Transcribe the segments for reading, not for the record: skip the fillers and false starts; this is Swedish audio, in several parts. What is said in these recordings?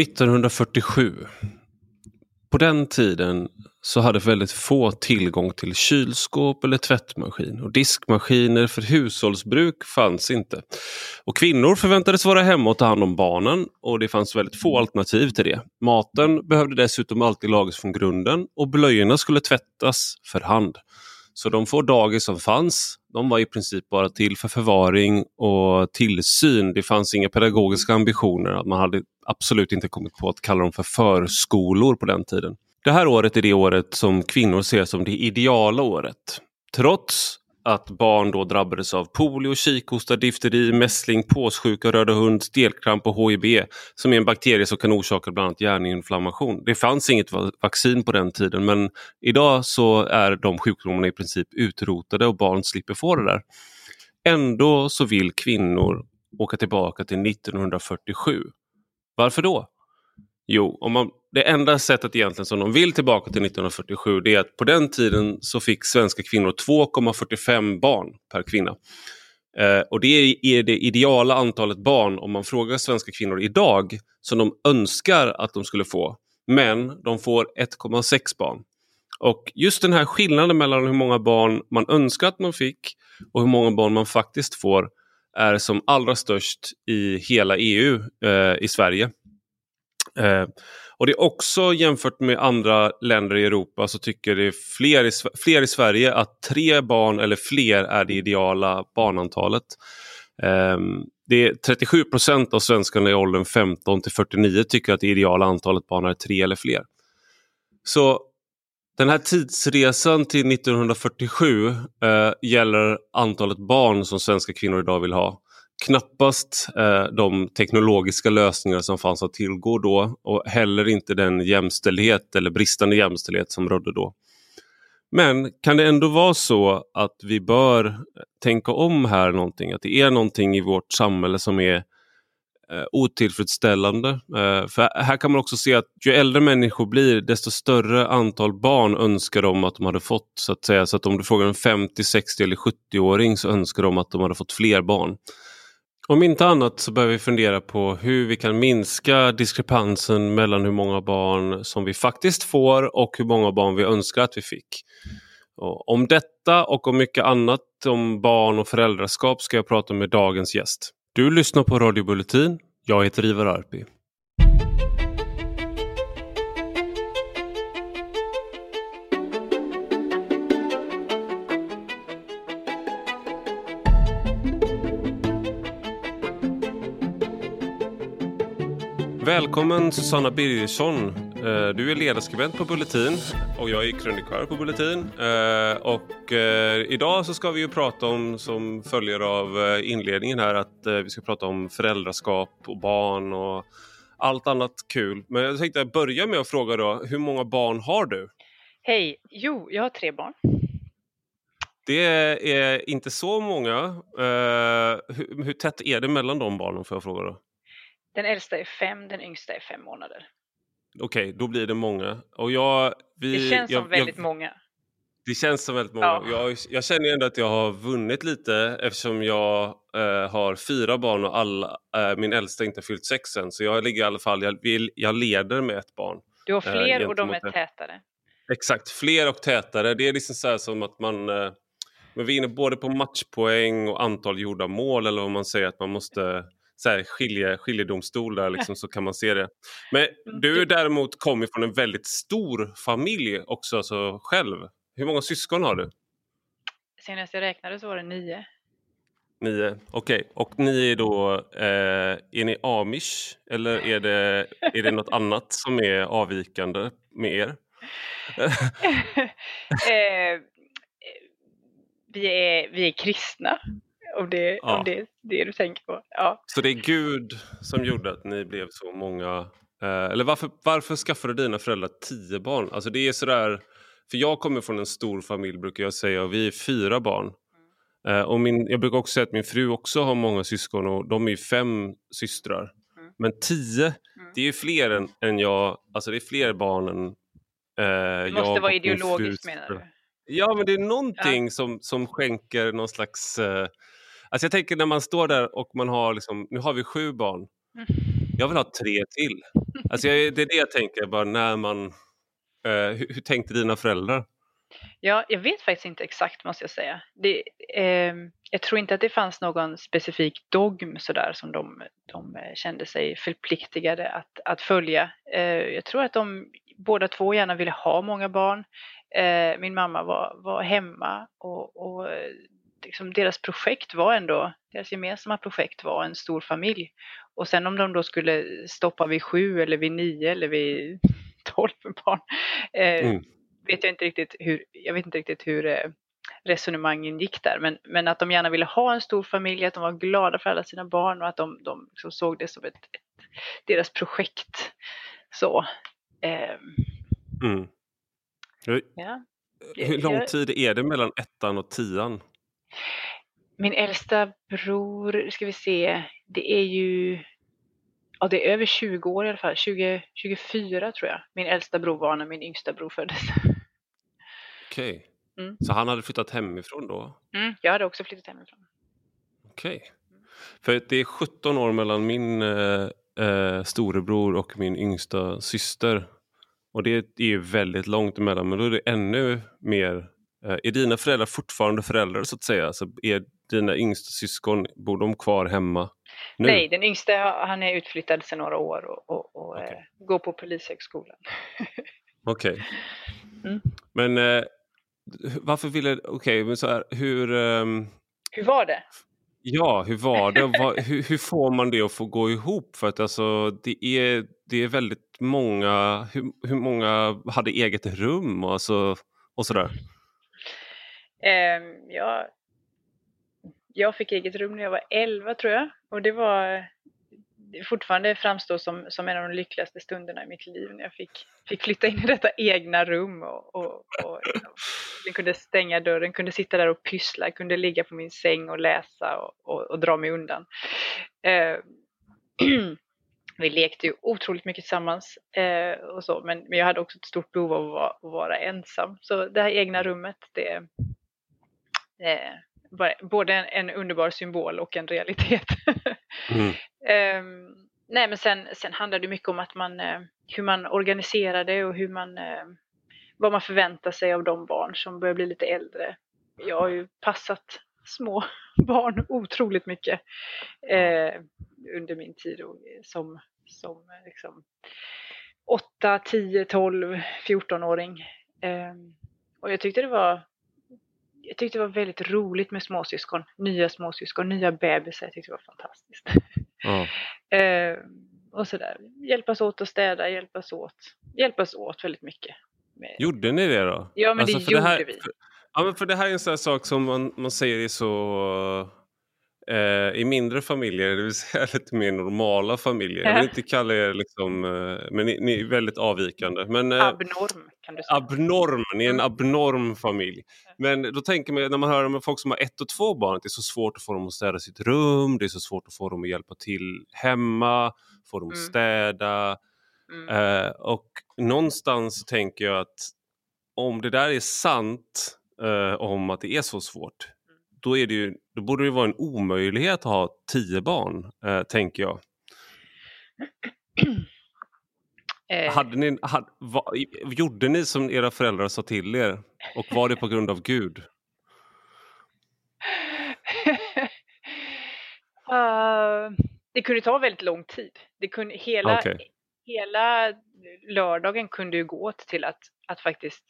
1947. På den tiden så hade väldigt få tillgång till kylskåp eller tvättmaskin, och diskmaskiner för hushållsbruk fanns inte. Och kvinnor förväntades vara hemma och ta hand om barnen, och det fanns väldigt få alternativ till det. Maten behövde dessutom alltid lagas från grunden, och blöjorna skulle tvättas för hand. Så de få dagis som fanns, de var i princip bara till för förvaring och tillsyn. Det fanns inga pedagogiska ambitioner. Man hade absolut inte kommit på att kalla dem för förskolor på den tiden. Det här året är det året som kvinnor ser som det ideala året. Trots att barn då drabbades av polio, kikhosta, difteri, mässling, påssjuka, röda hund, stelkramp och HIV, som är en bakterie som kan orsaka bland annat hjärninflammation. Det fanns inget vaccin på den tiden, men idag så är de sjukdomarna i princip utrotade och barn slipper få det där. Ändå så vill kvinnor åka tillbaka till 1947. Varför då? Jo, det enda sättet egentligen som de vill tillbaka till 1947, det är att på den tiden så fick svenska kvinnor 2,45 barn per kvinna. Och det är det ideala antalet barn om man frågar svenska kvinnor idag som de önskar att de skulle få. Men de får 1,6 barn. Och just den här skillnaden mellan hur många barn man önskar att man fick och hur många barn man faktiskt får är som allra störst i hela EU i Sverige. Och det är också jämfört med andra länder i Europa så tycker det fler i Sverige att 3 barn eller fler är det ideala barnantalet. Det är 37% av svenskarna i åldern 15-49 tycker att det ideala antalet barn är 3 eller fler. Så den här tidsresan till 1947 gäller antalet barn som svenska kvinnor idag vill ha. Knappast de teknologiska lösningar som fanns att tillgå då, och heller inte den jämställdhet eller bristande jämställdhet som rådde då. Men kan det ändå vara så att vi bör tänka om här någonting? Att det är någonting i vårt samhälle som är otillfredsställande. För här kan man också se att ju äldre människor blir, desto större antal barn önskar de att de hade fått, så att säga. Så att om du frågar en 50, 60 eller 70-åring så önskar de att de hade fått fler barn. Om inte annat så behöver vi fundera på hur vi kan minska diskrepansen mellan hur många barn som vi faktiskt får och hur många barn vi önskar att vi fick. Och om detta och om mycket annat om barn och föräldraskap ska jag prata med dagens gäst. Du lyssnar på Radio Bulletin. Jag heter Ivar Arpi. Välkommen Susanna Birgersson. Du är ledarskribent på Bulletin och jag är krönikör på Bulletin. Och idag så ska vi ju prata om, som följer av inledningen här, att vi ska prata om föräldraskap och barn och allt annat kul. Men jag tänkte börja med att fråga då, hur många barn har du? Hej, jo jag har 3 barn. Det är inte så många. Hur tätt är det mellan de barnen, får jag fråga då? Den äldsta är 5, den yngsta är 5 månader. Okej, då blir det många. Och det känns som väldigt många. Det känns som väldigt många. Ja. Jag känner ändå att jag har vunnit lite eftersom jag har 4 barn och min äldsta inte har fyllt 6 än. Så jag ligger i alla fall, jag leder med 1 barn. Du har fler och de är tätare. Exakt, fler och tätare. Det är liksom så här som att man... men vi är inne både på matchpoäng och antal gjorda mål, eller om man säger att man måste... så här, skiljedomstol där liksom, så kan man se det. Men du däremot kommer från en väldigt stor familj också, alltså själv. Hur många syskon har du? Senast jag räknade så var det 9. 9, okej. Och ni är då, är ni amish? Eller är det något annat som är avvikande med er? Vi är kristna. Om det är du tänker på. Ja. Så det är Gud som gjorde att ni blev så många... eller varför skaffade dina föräldrar 10 barn? Alltså det är sådär... För jag kommer från en stor familj, brukar jag säga. Och vi är 4 barn. Och jag brukar också säga att min fru också har många syskon. Och de är ju 5 systrar. Mm. Men 10, det är ju fler än jag... Alltså det är fler barn än jag... Det måste vara ideologiskt, menar du? Ja, men det är någonting som skänker någon slags... Alltså jag tänker när man står där och man har liksom, nu har vi 7 barn. Jag vill ha 3 till. Alltså det är det jag tänker bara när man... hur tänkte dina föräldrar? Ja, jag vet faktiskt inte exakt måste jag säga. Det, jag tror inte att det fanns någon specifik dogm sådär som de kände sig förpliktigade att följa. Jag tror att de båda två gärna ville ha många barn. Min mamma var hemma och liksom deras gemensamma projekt var en stor familj. Och sen om de då skulle stoppa vid 7 eller vid 9 eller vid 12 barn... Jag vet inte riktigt hur resonemangen gick där. Men att de gärna ville ha en stor familj. Att de var glada för alla sina barn. Och att de liksom såg det som deras projekt. Så. Ja. Hur lång tid är det mellan 1:an och 10:an? Min äldsta bror, ska vi se. Det är ju... Ja, det är över 20 år i alla fall. 24 tror jag. Min äldsta bror var när min yngsta bror föddes. Okej. Så han hade flyttat hemifrån då? Mm, jag hade också flyttat hemifrån. Okej. För det är 17 år mellan min storebror och min yngsta syster. Och det är ju väldigt långt emellan. Men då är det ännu mer... är dina föräldrar fortfarande föräldrar så att säga? Alltså, är dina yngsta syskon, bor de kvar hemma? Nu. Nej, den yngsta han är utflyttad sedan några år och okay. Går på polishögskolan. Okej. Men varför ville... men så här, hur var det? Ja, hur var det? Hur får man det att få gå ihop? För att alltså, det är väldigt många... Hur många hade eget rum och sådär? Jag fick eget rum när jag var 11 tror jag. Och det var fortfarande framstår som en av de lyckligaste stunderna i mitt liv. När jag fick flytta in i detta egna rum. Och jag kunde stänga dörren, kunde sitta där och pyssla. Kunde ligga på min säng och läsa och dra mig undan. Vi lekte ju otroligt mycket tillsammans. Och så, men jag hade också ett stort behov av att vara ensam. Så det här egna rummet, det... både en underbar symbol och en realitet. Nej, men sen handlade det mycket om att man, hur man organiserade och hur man, vad man förväntar sig av de barn som börjar bli lite äldre. Jag har ju passat små barn otroligt mycket under min tid som liksom 8, 10, 12, 14-åring. Och jag tyckte det var väldigt roligt med småsyskon, nya bebisar. Jag tyckte det var fantastiskt. Och sådär. Hjälpas åt att städa, hjälpas åt väldigt mycket. Gjorde ni det då? Ja, men alltså, det gjorde vi. För det här är en sån här sak som man säger är så... i mindre familjer, det vill säga lite mer normala familjer. Jag vill inte kalla er liksom... men ni är väldigt avvikande. Men, abnorm kan du säga. Abnorm, ni är en abnorm familj. Men då tänker man, när man hör om folk som har 1 och 2 barn, det är så svårt att få dem att städa sitt rum. Det är så svårt att få dem att hjälpa till hemma. Få dem att städa. Och någonstans tänker jag att om det där är sant, om att det är så svårt, då borde det vara en omöjlighet att ha 10 barn, tänker jag. Gjorde ni som era föräldrar sa till er? Och var det på grund av Gud? Det kunde ta väldigt lång tid. Hela lördagen kunde ju gå till att faktiskt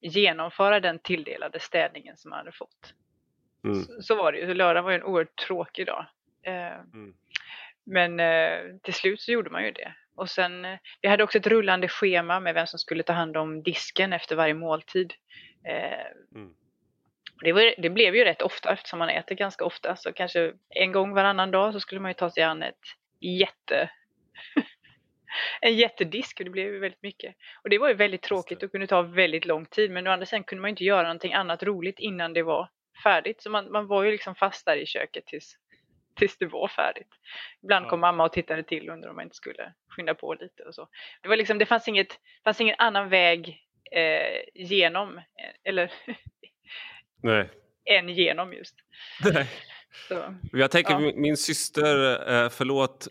genomföra den tilldelade städningen som man hade fått. Så var det ju. Lördag var ju en oerhört tråkig dag. Men till slut så gjorde man ju det. Och sen, vi hade också ett rullande schema med vem som skulle ta hand om disken efter varje måltid. Det blev ju rätt ofta, eftersom man äter ganska ofta. Så kanske en gång varannan dag så skulle man ju ta sig an en jättedisk, och det blev ju väldigt mycket. Och det var ju väldigt tråkigt och kunde ta väldigt lång tid. Men å andra sidan kunde man ju inte göra någonting annat roligt innan det var färdigt. Så man var ju liksom fast där i köket tills det var färdigt. Ibland kom mamma och tittade till under om man inte skulle skynda på lite och så. Det var liksom, det fanns ingen annan väg genom, eller än genom just. Nej. Så. Jag tänker, ja. Min syster, förlåt,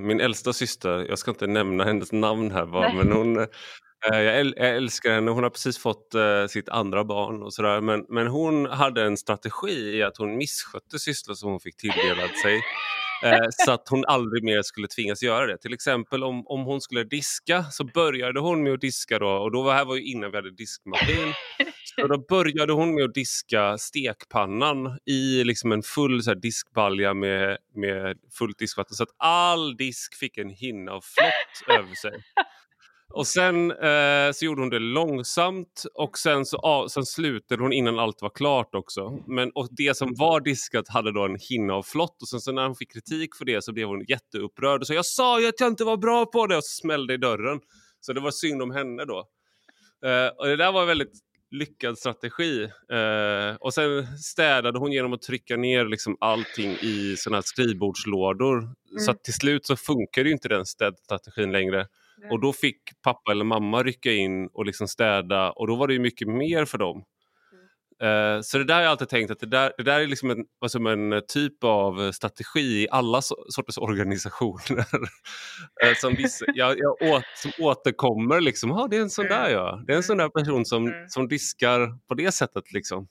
min äldsta syster, jag ska inte nämna hennes namn här bara, men hon... Jag älskar henne. Hon har precis fått sitt andra barn och sådär. Men hon hade en strategi i att hon misskötte sysslor som hon fick tilldelad sig. Så att hon aldrig mer skulle tvingas göra det. Till exempel om hon skulle diska, så började hon med att diska då. Och då var ju innan vi hade diskmaskin. Så då började hon med att diska stekpannan i liksom en full så här diskbalja med fullt diskvatten. Så att all disk fick en hinna av flott över sig. Och sen så gjorde hon det långsamt, och sen slutade hon innan allt var klart också. Och det som var diskat hade då en hinna av flott, och sen så när hon fick kritik för det så blev hon jätteupprörd och sa jag sa ju att jag inte var bra på det, och så smällde i dörren. Så det var synd om henne då. Och det där var en väldigt lyckad strategi. Och sen städade hon genom att trycka ner liksom allting i sådana här skrivbordslådor. Så att till slut så funkade ju inte den städstrategin längre. Och då fick pappa eller mamma rycka in och liksom städa. Och då var det ju mycket mer för dem. Så det där har jag alltid tänkt. Att det där är liksom en typ av strategi i alla sorters organisationer. Som återkommer liksom. Ja, det är en sån där jag. Det är en sån där person som diskar på det sättet liksom.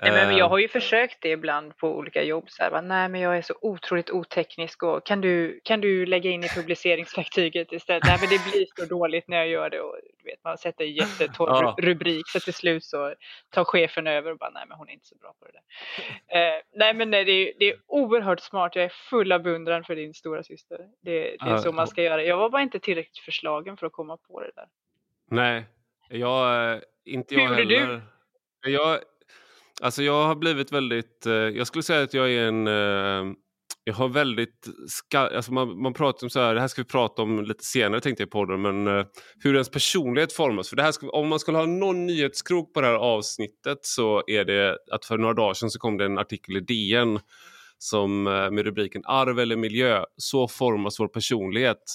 Nej, men jag har ju försökt det ibland på olika jobb. Så här, va? Nej, men jag är så otroligt oteknisk. Och kan du lägga in i publiceringsverktyget istället? Nej, men det blir så dåligt när jag gör det. Och du vet, man sätter en jättetorr rubrik. Så till slut så tar chefen över och bara, nej, men hon är inte så bra på det där. Det är oerhört smart. Jag är full av beundran för din stora syster. Det är så man ska göra. Jag var bara inte tillräckligt förslagen för att komma på det där. Nej, inte jag heller. Hur gjorde du? Alltså jag har blivit väldigt, jag skulle säga att jag är jag har väldigt, alltså man pratar om så här, det här ska vi prata om lite senare tänkte jag på det, men hur ens personlighet formas, för det här om man skulle ha någon nyhetskrok på det här avsnittet så är det att för några dagar sedan så kom det en artikel i DN som med rubriken Arv eller miljö, så formas vår personlighet.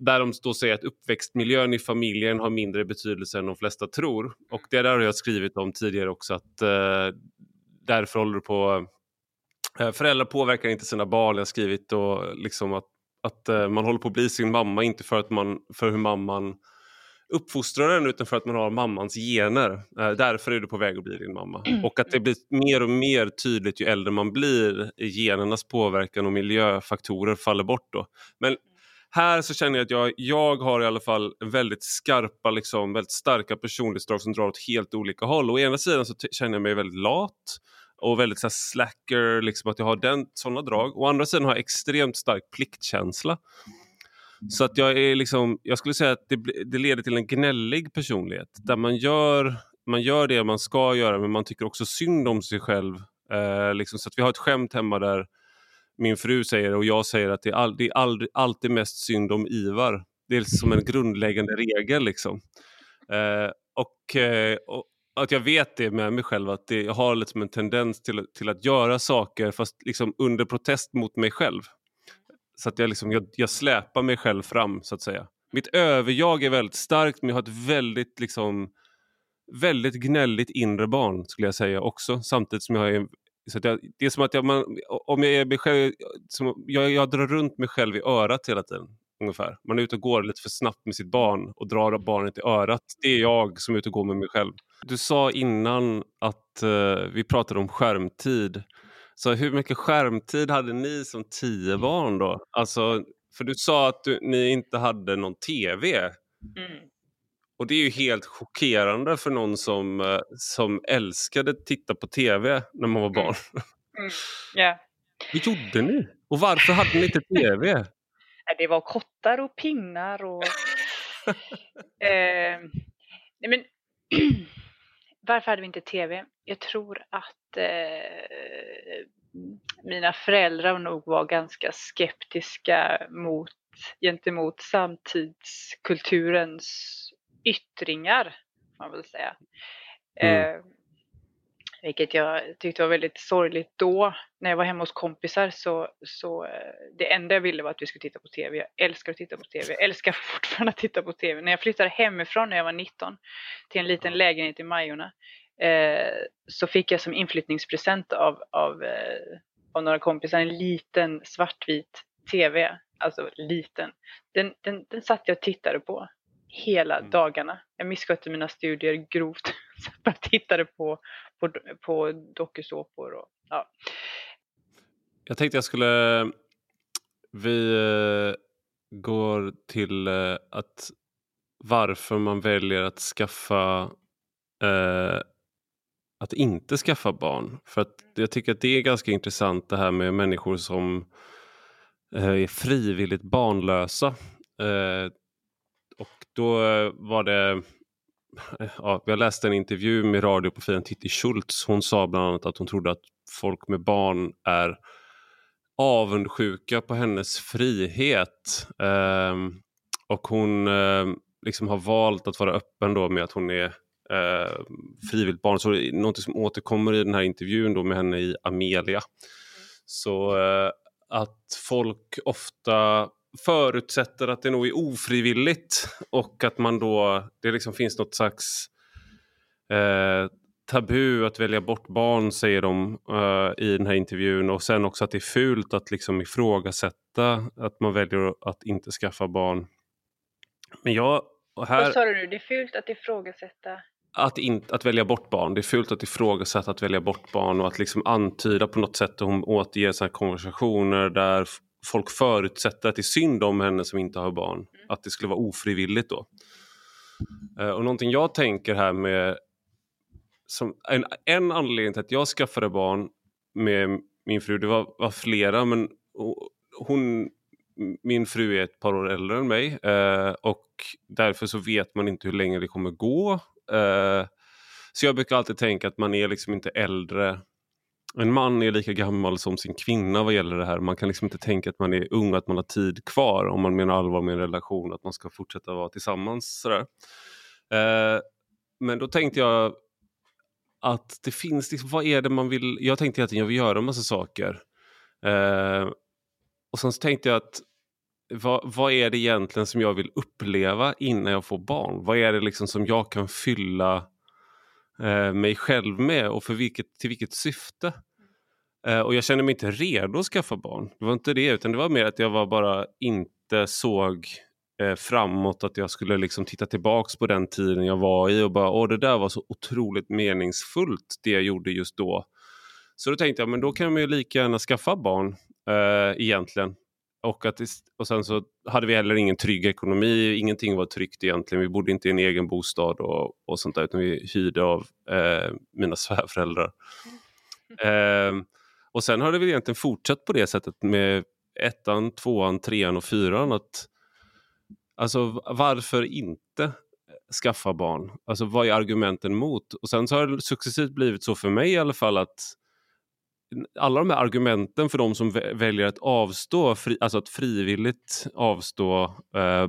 Där de då säger att uppväxtmiljön i familjen har mindre betydelse än de flesta tror. Och det där har jag skrivit om tidigare också. Att därför håller på... föräldrar påverkar inte sina barn. Jag har skrivit och liksom att man håller på att bli sin mamma. Inte för hur mamman uppfostrar den, utan för att man har mammans gener. Därför är du på väg att bli din mamma. Och att det blir mer och mer tydligt ju äldre man blir. Genernas påverkan och miljöfaktorer faller bort då. Men... här så känner jag att jag har i alla fall väldigt skarpa, liksom, väldigt starka personlighetsdrag som drar åt helt olika håll. Å ena sidan så känner jag mig väldigt lat och väldigt så här, slacker, liksom, att jag har sådana drag. Å andra sidan har jag extremt stark pliktkänsla. Så att jag är liksom, jag skulle säga att det leder till en gnällig personlighet. Där man gör det man ska göra, men man tycker också synd om sig själv. Liksom, så att vi har ett skämt hemma där. Min fru säger och jag säger att det är alltid mest synd om Ivar. Det är som en grundläggande regel liksom. Och att jag vet det med mig själv. Att jag har liksom en tendens till att göra saker fast liksom under protest mot mig själv. Så att jag, liksom, jag släpar mig själv fram så att säga. Mitt överjag är väldigt starkt, men jag har ett väldigt liksom, väldigt gnälligt inre barn skulle jag säga också. Samtidigt som jag har en... Så att det är som att jag drar runt mig själv i örat hela tiden ungefär. Man är ute och går lite för snabbt med sitt barn och drar barnet i örat. Det är jag som är ute och går med mig själv. Du sa innan att vi pratade om skärmtid. Så hur mycket skärmtid hade ni som 10 barn då? Alltså, för du sa att ni inte hade någon TV. Mm. Och det är ju helt chockerande för någon som älskade att titta på TV när man var barn. Yeah. Vad gjorde ni? Och varför hade ni inte TV? Det var kottar och pinnar och... nej men... varför hade vi inte TV? Jag tror att mina föräldrar nog var ganska skeptiska gentemot samtidskulturens yttringar, man vill säga. Vilket jag tyckte var väldigt sorgligt då. När jag var hemma hos kompisar så det enda jag ville var att vi skulle titta på TV. Jag älskar att titta på TV. Jag älskar fortfarande att titta på TV. När jag flyttade hemifrån när jag var 19 till en liten lägenhet i Majorna så fick jag som inflyttningspresent av några kompisar en liten svartvit tv. Alltså liten. Den satt jag och tittade på hela dagarna. Jag misskötte mina studier grovt. Så jag tittade på dokusåpor och ja. Jag tänkte jag skulle... Vi går till att varför man väljer att skaffa... Att inte skaffa barn. För att jag tycker att det är ganska intressant det här med människor som är frivilligt barnlösa. Och då var det... Ja, jag läste en intervju med radioprofilen Titti Schultz. Hon sa bland annat att hon trodde att folk med barn är avundsjuka på hennes frihet. Och hon liksom har valt att vara öppen då med att hon är frivilligt barn. Så någonting som återkommer i den här intervjun då med henne i Amelia. Så att folk ofta förutsätter att det nog är ofrivilligt och att man då, det liksom finns något slags tabu att välja bort barn, säger de i den här intervjun, och sen också att det är fult att liksom ifrågasätta att man väljer att inte skaffa barn. Men jag... Vad sa du? Det är fult att ifrågasätta? Att välja bort barn. Det är fult att ifrågasätta att välja bort barn, och att liksom antyda på något sätt, och hon återger sådana konversationer där folk förutsätter att det är synd om henne som inte har barn. Mm. Att det skulle vara ofrivilligt då. Och någonting jag tänker här med... Som en anledning till att jag skaffade barn med min fru, det var flera, men min fru är ett par år äldre än mig, och därför så vet man inte hur länge det kommer gå. Så jag brukar alltid tänka att man är liksom inte äldre. En man är lika gammal som sin kvinna vad gäller det här. Man kan liksom inte tänka att man är ung, att man har tid kvar, om man menar allvar med en relation, att man ska fortsätta vara tillsammans. Sådär. Men då tänkte jag att det finns liksom, vad är det man vill? Jag tänkte att jag vill göra en massa saker. Och sen så tänkte jag att vad är det egentligen som jag vill uppleva innan jag får barn? Vad är det liksom som jag kan fylla mig själv med, och till vilket syfte? Och jag kände mig inte redo att skaffa barn. Det var inte det, utan det var mer att jag var bara inte såg framåt, att jag skulle liksom titta tillbaks på den tiden jag var i och bara, det där var så otroligt meningsfullt det jag gjorde just då. Så då tänkte jag, men då kan man ju lika gärna skaffa barn egentligen. Och sen så hade vi heller ingen trygg ekonomi, ingenting var tryggt egentligen. Vi bodde inte i en egen bostad och sånt där, utan vi hyrde av mina svärföräldrar. Och sen har det väl egentligen fortsatt på det sättet med 1:an, 2:an, 3:an och 4:an, att alltså varför inte skaffa barn? Alltså vad är argumenten mot? Och sen så har det successivt blivit så för mig i alla fall att alla de här argumenten för de som väljer att avstå, alltså att frivilligt avstå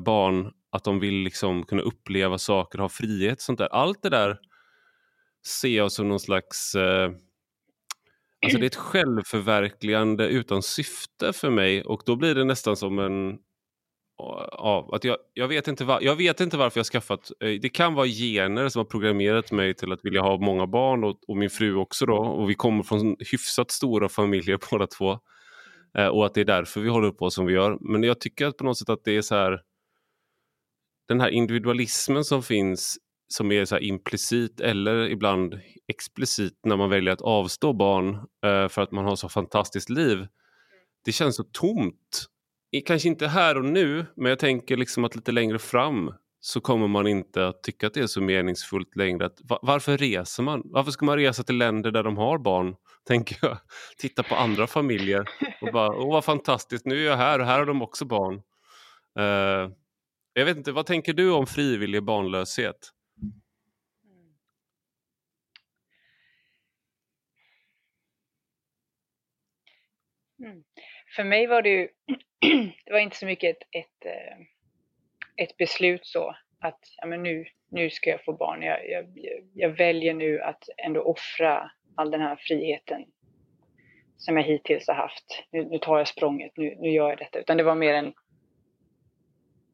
barn, att de vill liksom kunna uppleva saker, ha frihet, sånt där. Allt det där ser jag som någon slags... alltså det är ett självförverkligande utan syfte för mig, och då blir det nästan som en... att jag vet inte varför jag skaffat. Det kan vara gener som har programmerat mig till att vilja ha många barn, och min fru också då, och vi kommer från hyfsat stora familjer båda två, och att det är därför vi håller på som vi gör. Men jag tycker att på något sätt att det är så här, den här individualismen som finns, som är så här implicit eller ibland explicit när man väljer att avstå barn för att man har så fantastiskt liv, det känns så tomt. Kanske inte här och nu, men jag tänker liksom att lite längre fram så kommer man inte att tycka att det är så meningsfullt längre. Att varför reser man? Varför ska man resa till länder där de har barn, tänker jag. Titta på andra familjer och bara, vad fantastiskt, nu är jag här och här har de också barn. Jag vet inte, vad tänker du om frivillig barnlöshet? För mig var det ju... Det var inte så mycket ett beslut så att ja, men nu ska jag få barn. Jag väljer nu att ändå offra all den här friheten som jag hittills har haft. Nu tar jag språnget, nu gör jag detta. Utan det var mer en...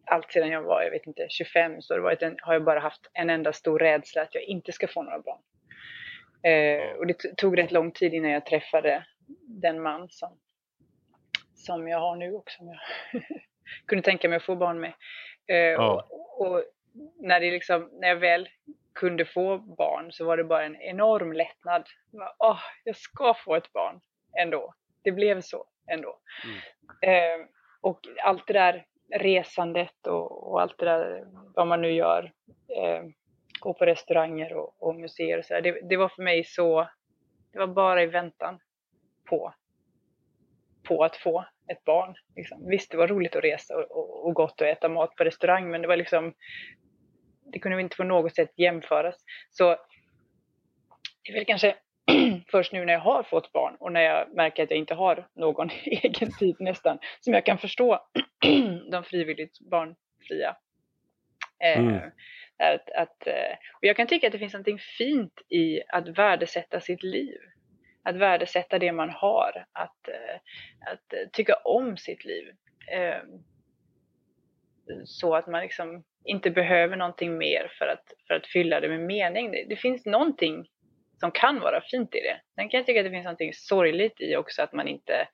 Allt sedan jag var, jag vet inte, 25, så har jag bara haft en enda stor rädsla att jag inte ska få några barn. Och det tog rätt lång tid innan jag träffade den man som jag har nu och som jag kunde tänka mig att få barn med. Och när jag väl kunde få barn så var det bara en enorm lättnad. Jag ska få ett barn ändå. Det blev så ändå. Och allt det där resandet och allt det där vad man nu gör, gå på restauranger och museer och sådär. Det var för mig så, det var bara i väntan på att få ett barn. Liksom. Visst, det var roligt att resa och gott att äta mat på restaurang, men det var det kunde vi inte på något sätt jämföras. Så det är väl kanske först nu när jag har fått barn och när jag märker att jag inte har någon egen tid nästan, som jag kan förstå de frivilligt barnfria. Och jag kan tycka att det finns någonting fint i att värdesätta sitt liv. Att värdesätta det man har. Att tycka om sitt liv. Så att man inte behöver någonting mer för att fylla det med mening. Det finns någonting som kan vara fint i det. Sen kan jag tycka att det finns någonting sorgligt i också att man inte...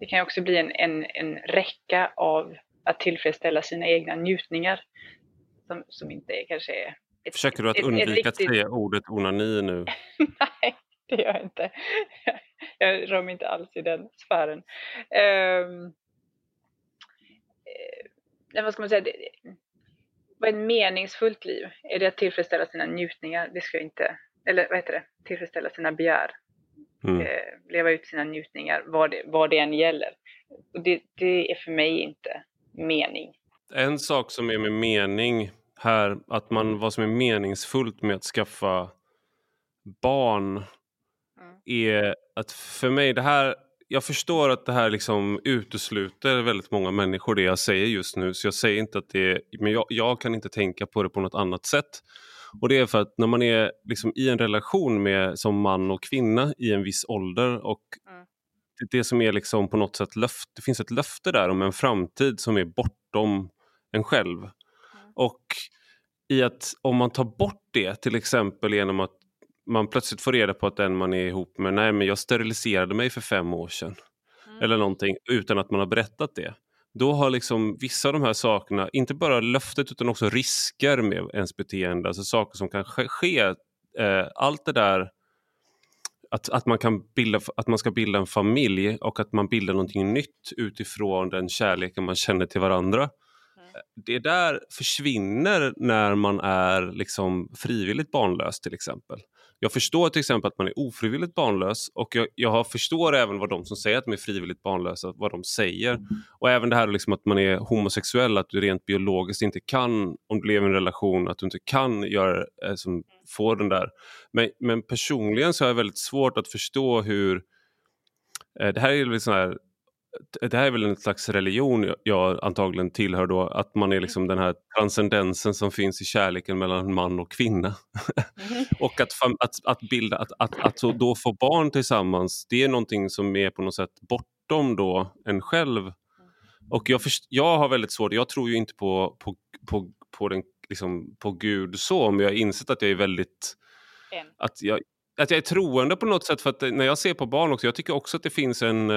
det kan ju också bli en räcka av att tillfredsställa sina egna njutningar som inte är, kanske är... Försöker du att undvika att säga ordet onani nu? Nej, det gör jag inte. Jag rör mig inte alls i den sfären. Vad ska man säga? Vad är ett meningsfullt liv? Är det att tillfredsställa sina njutningar? Det ska inte... Eller vad heter det? Tillfredsställa sina begär. Leva ut sina njutningar, vad det än gäller. Och det är för mig inte mening. En sak som är med mening här, att man, vad som är meningsfullt med att skaffa barn är att för mig det här, jag förstår att det här utesluter väldigt många människor det jag säger just nu, så jag säger inte att det är, men jag kan inte tänka på det på något annat sätt. Och det är för att när man är i en relation med som man och kvinna i en viss ålder och det som är på något sätt löfte, det finns ett löfte där om en framtid som är bortom en själv. Och i att om man tar bort det till exempel genom att man plötsligt får reda på att den man är ihop med, nej men jag steriliserade mig för 5 år sedan eller någonting utan att man har berättat det. Då har vissa av de här sakerna, inte bara löftet utan också risker med ens beteende, alltså saker som kan ske, allt det där att man kan bilda, att man ska bilda en familj och att man bildar någonting nytt utifrån den kärleken man känner till varandra. Det där försvinner när man är frivilligt barnlös till exempel. Jag förstår till exempel att man är ofrivilligt barnlös och jag förstår även vad de som säger att de är frivilligt barnlösa, vad de säger. Och även det här att man är homosexuell, att du rent biologiskt inte kan, om du lever i en relation, att du inte kan göra, få den där. Men personligen så är det väldigt svårt att förstå hur, det här är väl en slags religion jag antagligen tillhör då, att man är den här transcendensen som finns i kärleken mellan man och kvinna. Och att då få barn tillsammans, det är någonting som är på något sätt bortom då en själv. Och jag har väldigt svårt, jag tror ju inte på den på Gud så, men jag har insett att jag är väldigt att jag är troende på något sätt, för att när jag ser på barn också, jag tycker också att det finns en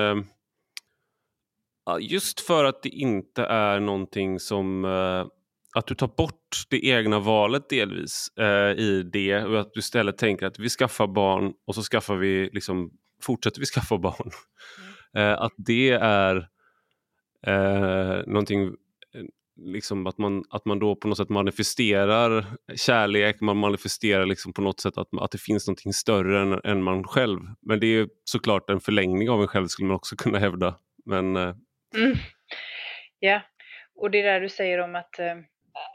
just för att det inte är någonting som... att du tar bort det egna valet delvis i det. Och att du istället tänker att vi skaffar barn och så skaffar vi... fortsätter vi skaffa barn. Att det är någonting... att man då på något sätt manifesterar kärlek. Man manifesterar på något sätt att det finns någonting större än man själv. Men det är såklart en förlängning av en själv, skulle man också kunna hävda. Men... Ja, och det där du säger om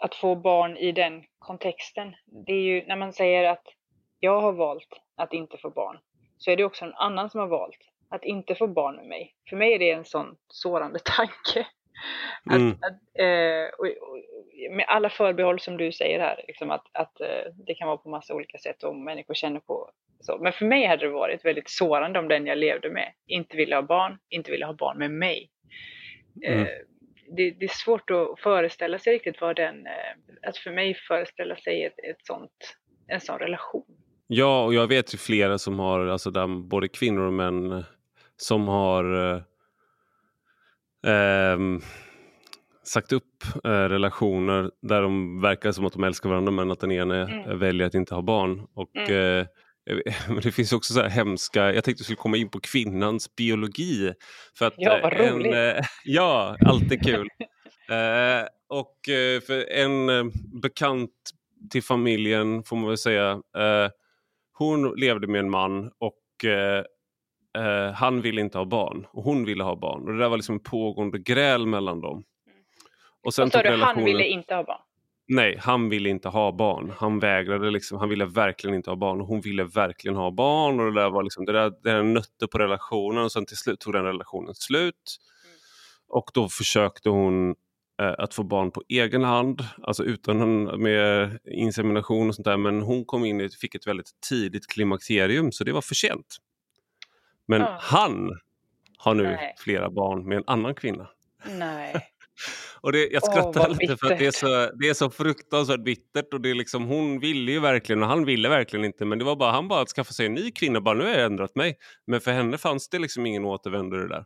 att få barn i den kontexten, det är ju när man säger att jag har valt att inte få barn, så är det också en annan som har valt att inte få barn med mig. För mig är det en sån sårande tanke och med alla förbehåll som du säger här, det kan vara på massa olika sätt om människor känner på så. Men för mig hade det varit väldigt sårande om den jag levde med inte ville ha barn, inte ville ha barn med mig. Det är svårt att föreställa sig riktigt vad den... att för mig föreställa sig ett sånt en sån relation. Ja, och jag vet ju flera som har, alltså där både kvinnor och män som har sagt upp relationer där de verkar som att de älskar varandra, men att den ene väljer att inte ha barn. Och det finns också så här hemska, jag tänkte du skulle komma in på kvinnans biologi. För att, ja, vad roligt. Ja, alltid kul. Och för en bekant till familjen får man väl säga, hon levde med en man och han ville inte ha barn och hon ville ha barn, och det där var liksom en pågående gräl mellan dem. Och sen tog relationen... han ville inte ha barn? Nej, han ville inte ha barn. Han vägrade liksom, han ville verkligen inte ha barn och hon ville verkligen ha barn, och det där var liksom, det där nötte på relationen, och sen till slut tog den relationen slut. Och då försökte hon att få barn på egen hand, alltså utan med insemination och sånt där, men hon kom in och fick ett väldigt tidigt klimakterium, så det var för sent. Men han har nu flera barn med en annan kvinna. Nej. Och det, jag skrattar lite bittert. För att det är så fruktansvärt bittert, och det är liksom, hon ville ju verkligen och han ville verkligen inte, men det var bara, han bara att skaffa sig en ny kvinna, bara nu har jag ändrat mig, men för henne fanns det liksom ingen återvändo det där.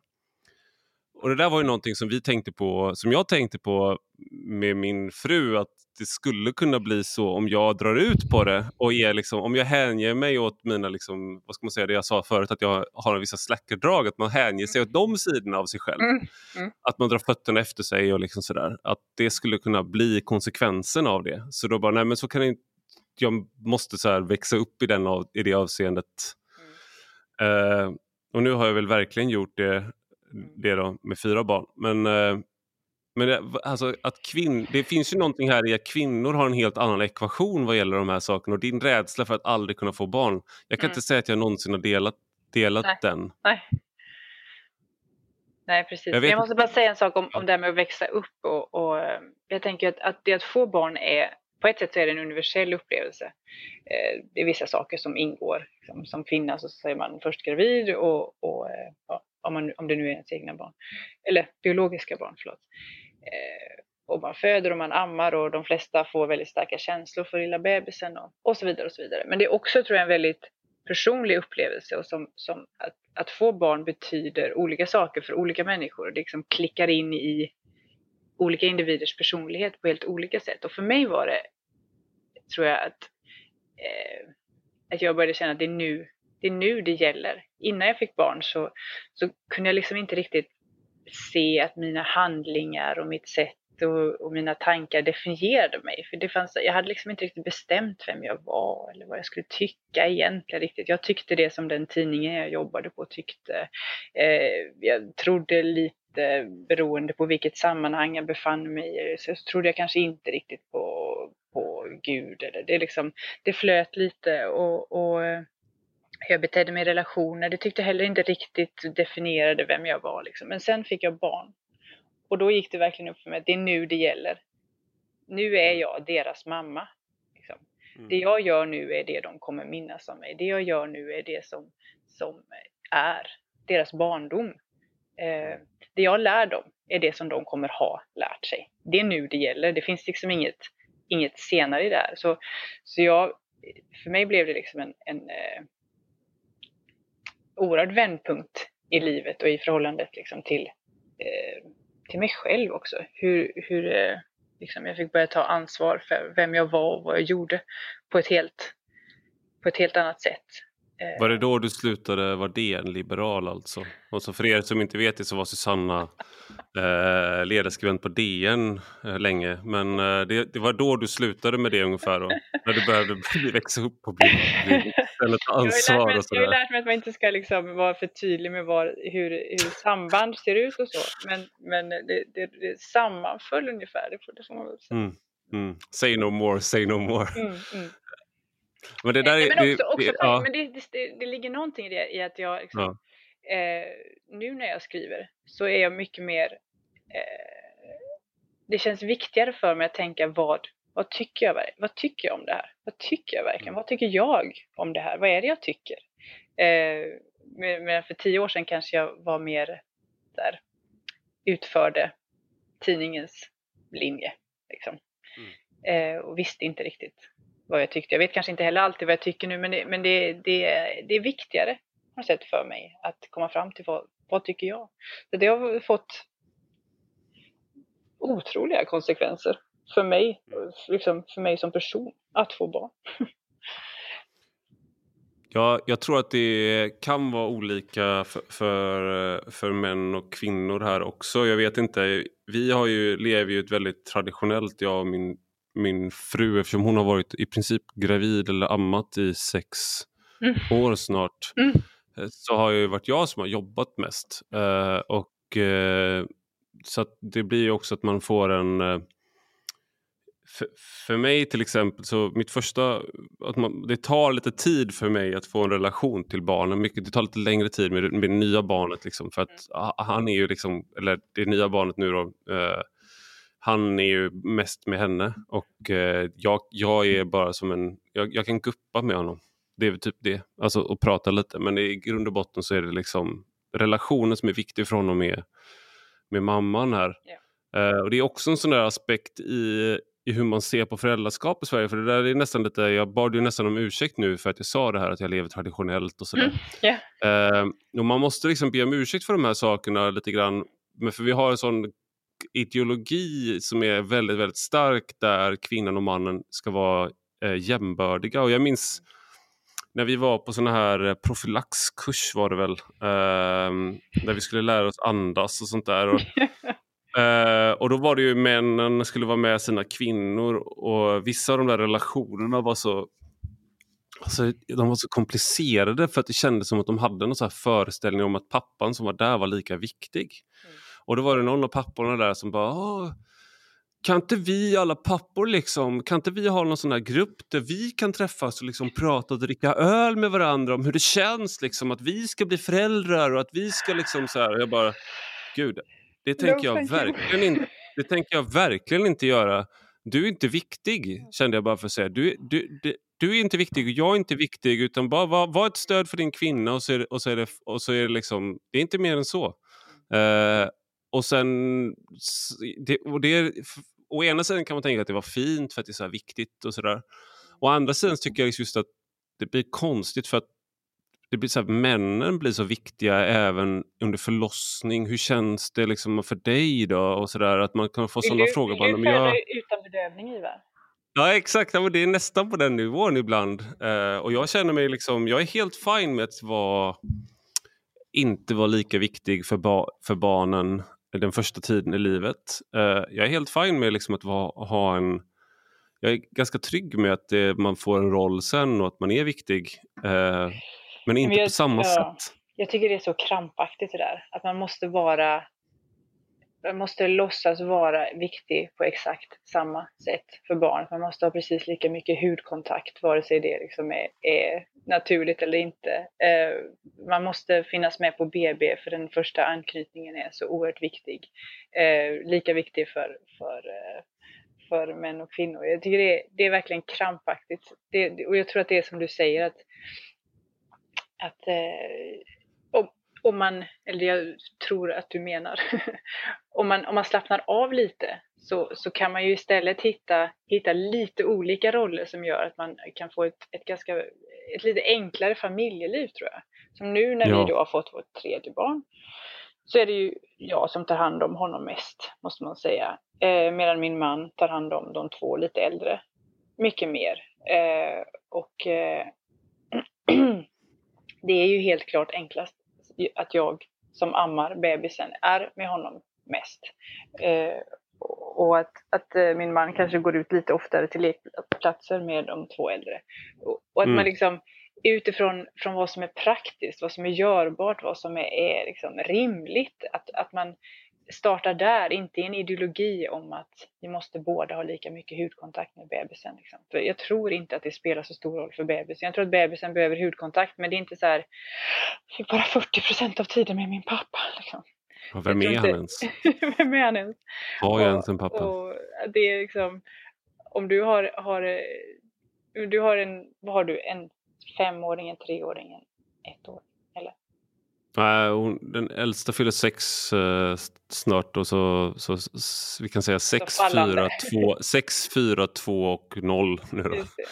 Och det där var ju någonting som vi tänkte på, som jag tänkte på med min fru, att det skulle kunna bli så om jag drar ut på det och ger liksom, om jag hänger mig åt mina liksom, vad ska man säga, det jag sa förut, att jag har vissa släckerdrag, att man hänger sig åt de sidorna av sig själv. Att man drar fötterna efter sig och liksom sådär, att det skulle kunna bli konsekvensen av det. Så då bara, nej men så kan jag måste så här växa upp i i det avseendet. Och nu har jag väl verkligen gjort det då med 4 barn, men det, alltså att det finns ju någonting här i att kvinnor har en helt annan ekvation vad gäller de här sakerna, och din rädsla för att aldrig kunna få barn, jag kan inte säga att jag någonsin har delat nej. Den nej precis, jag måste bara säga en sak om det här med att växa upp, och jag tänker att det att få barn är på ett sätt så är det en universell upplevelse. Det är vissa saker som ingår liksom, som kvinna så säger man först gravid och ja, om det nu är ens egna barn. Eller biologiska barn, förlåt. Och man föder och man ammar. Och de flesta får väldigt starka känslor för lilla bebisen. Och så vidare och så vidare. Men det är också, tror jag, en väldigt personlig upplevelse. Och som att få barn betyder olika saker för olika människor. Det liksom klickar in i olika individers personlighet på helt olika sätt. Och för mig var det, tror jag, att jag började känna att det är nu det gäller. Innan jag fick barn så kunde jag liksom inte riktigt se att mina handlingar och mitt sätt och mina tankar definierade mig. För jag hade liksom inte riktigt bestämt vem jag var eller vad jag skulle tycka egentligen riktigt. Jag tyckte det som den tidningen jag jobbade på tyckte. Jag trodde lite beroende på vilket sammanhang jag befann mig i. Så trodde jag kanske inte riktigt på Gud. Eller det, liksom, det flöt lite och jag betedde mig i relationer. Det tyckte jag heller inte riktigt definierade vem jag var. Liksom. Men sen fick jag barn. Och då gick det verkligen upp för mig att det är nu det gäller. Nu är jag deras mamma. Liksom. Mm. Det jag gör nu är det de kommer minnas av mig. Det jag gör nu är det som är deras barndom. Det jag lär dem är det som de kommer ha lärt sig. Det är nu det gäller. Det finns liksom inget senare i det här. Så för mig blev det liksom en oerhörd vändpunkt i livet och i förhållandet liksom till mig själv också. Hur liksom jag fick börja ta ansvar för vem jag var och vad jag gjorde på ett helt annat sätt. Var det då du slutade vara en liberal alltså? Och så för er som inte vet det så var Susanna ledarskribent på DN länge. Men det var då du slutade med det ungefär då? När du började växa upp och bli ansvar och sådär. Jag har lärt mig att man inte ska liksom vara för tydlig med hur samband ser ut och så. Men det sammanföll ungefär. Det får man väl säga. Say no more, say no more. Men det där det ligger någonting i det i att jag liksom, nu när jag skriver så är jag mycket mer det känns viktigare för mig att tänka vad tycker jag om det här? Vad tycker jag verkligen? Vad tycker jag om det här? Vad är det jag tycker? Men för 10 år sedan kanske jag var mer där utförde tidningens linje liksom. Och visste inte riktigt vad jag tyckte. Jag vet kanske inte heller alltid vad jag tycker nu, men det är viktigare på något sätt för mig att komma fram till vad tycker jag. Så det har fått otroliga konsekvenser för mig, liksom för mig som person att få barn. Ja, jag tror att det kan vara olika för män och kvinnor här också. Jag vet inte, vi har ju, lever ju ett väldigt traditionellt, jag och min fru, eftersom hon har varit i princip gravid eller ammat i 6 år snart, så har ju varit jag som har jobbat mest. Så att det blir ju också att man får en... För mig till exempel, så mitt första, det tar lite tid för mig att få en relation till barnen. Det tar lite längre tid med det nya barnet liksom, för att han är ju liksom, eller det nya barnet nu då, han är ju mest med henne och jag är bara som en, jag kan guppa med honom. Det är väl typ det, alltså, och prata lite, men i grund och botten så är det liksom relationen som är viktig för honom med mamman här. Yeah. Och det är också en sån där aspekt i hur man ser på föräldraskap i Sverige. För det där är nästan lite, jag bad ju nästan om ursäkt nu för att jag sa det här att jag lever traditionellt och sådär. Och man måste liksom be om ursäkt för de här sakerna lite grann. Men för vi har en sån ideologi som är väldigt, väldigt stark där kvinnan och mannen ska vara jämbördiga. Och jag minns när vi var på sån här profylaxkurs var det väl. Där vi skulle lära oss andas och sånt där. Och då var det ju männen skulle vara med sina kvinnor och vissa av de där relationerna var så, alltså, de var så komplicerade för att det kändes som att de hade någon så här föreställning om att pappan som var där var lika viktig. Och då var det någon av papporna där som bara, kan inte vi alla pappor liksom, kan inte vi ha någon sån här grupp där vi kan träffas och liksom prata och dricka öl med varandra om hur det känns liksom att vi ska bli föräldrar och att vi ska liksom så här, jag bara, gud. Det tänker jag verkligen inte göra. Du är inte viktig, kände jag bara för att säga. Du är inte viktig och jag är inte viktig, utan bara var ett stöd för din kvinna och så är det liksom, det är inte mer än så. Och sen å ena sidan kan man tänka att det var fint för att det är så här viktigt och sådär. Å andra sidan tycker jag just att det blir konstigt för att det blir så här, männen blir så viktiga även under förlossning. Hur känns det liksom för dig då? Och så där, att man kan få sådana frågor. Utan bedövning, Ivar? Ja, exakt. Ja, men det är nästan på den nivån ibland. Och jag känner mig liksom, jag är helt fin med att inte vara lika viktig för barnen den första tiden i livet. Jag är helt fin med liksom att ha en... Jag är ganska trygg med att man får en roll sen och att man är viktig. Men inte på samma sätt. Jag tycker det är så krampaktigt det där. Att man måste låtsas vara viktig på exakt samma sätt för barn. Man måste ha precis lika mycket hudkontakt. Vare sig det liksom är naturligt eller inte. Man måste finnas med på BB. För den första anknytningen är så oerhört viktig. Lika viktig för män och kvinnor. Jag tycker det är verkligen krampaktigt. Och jag tror att det är som du säger jag tror att du menar om man slappnar av lite så kan man ju istället hitta lite olika roller som gör att man kan få ett lite enklare familjeliv, tror jag. Som nu när vi då har fått vårt tredje barn, så är det ju jag som tar hand om honom mest, måste man säga, medan min man tar hand om de två lite äldre mycket mer. Det är ju helt klart enklast att jag som ammar bebisen är med honom mest. Och att min man kanske går ut lite oftare till lekplatser med de två äldre. Och att man liksom utifrån från vad som är praktiskt, vad som är görbart, vad som är liksom rimligt. Att man startar där, inte en ideologi om att vi måste båda ha lika mycket hudkontakt med bebisen. Liksom. För jag tror inte att det spelar så stor roll för bebisen. Jag tror att bebisen behöver hudkontakt, men det är inte så här, jag fick bara 40% av tiden med min pappa. Liksom. Och vem är han ens? Vem är han ens? Har jag ens en pappa? Och det är liksom, om du har en 5-åring, en 3-åring, en 1-åring, eller? Den äldsta fyller 6 snart och så vi kan säga 6, 4, 2 och 0 nu då. Just det.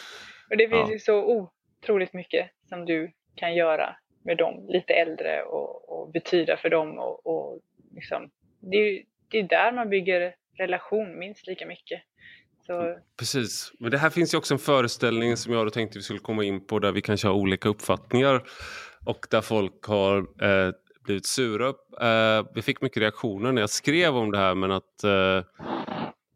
Och det finns ju så otroligt mycket som du kan göra med dem lite äldre och betyda för dem och liksom det är där man bygger relation minst lika mycket. Så. Precis, men det här finns ju också en föreställning som jag då tänkte vi skulle komma in på där vi kanske har olika uppfattningar och där folk har blivit sura. Jag fick mycket reaktioner när jag skrev om det här, men att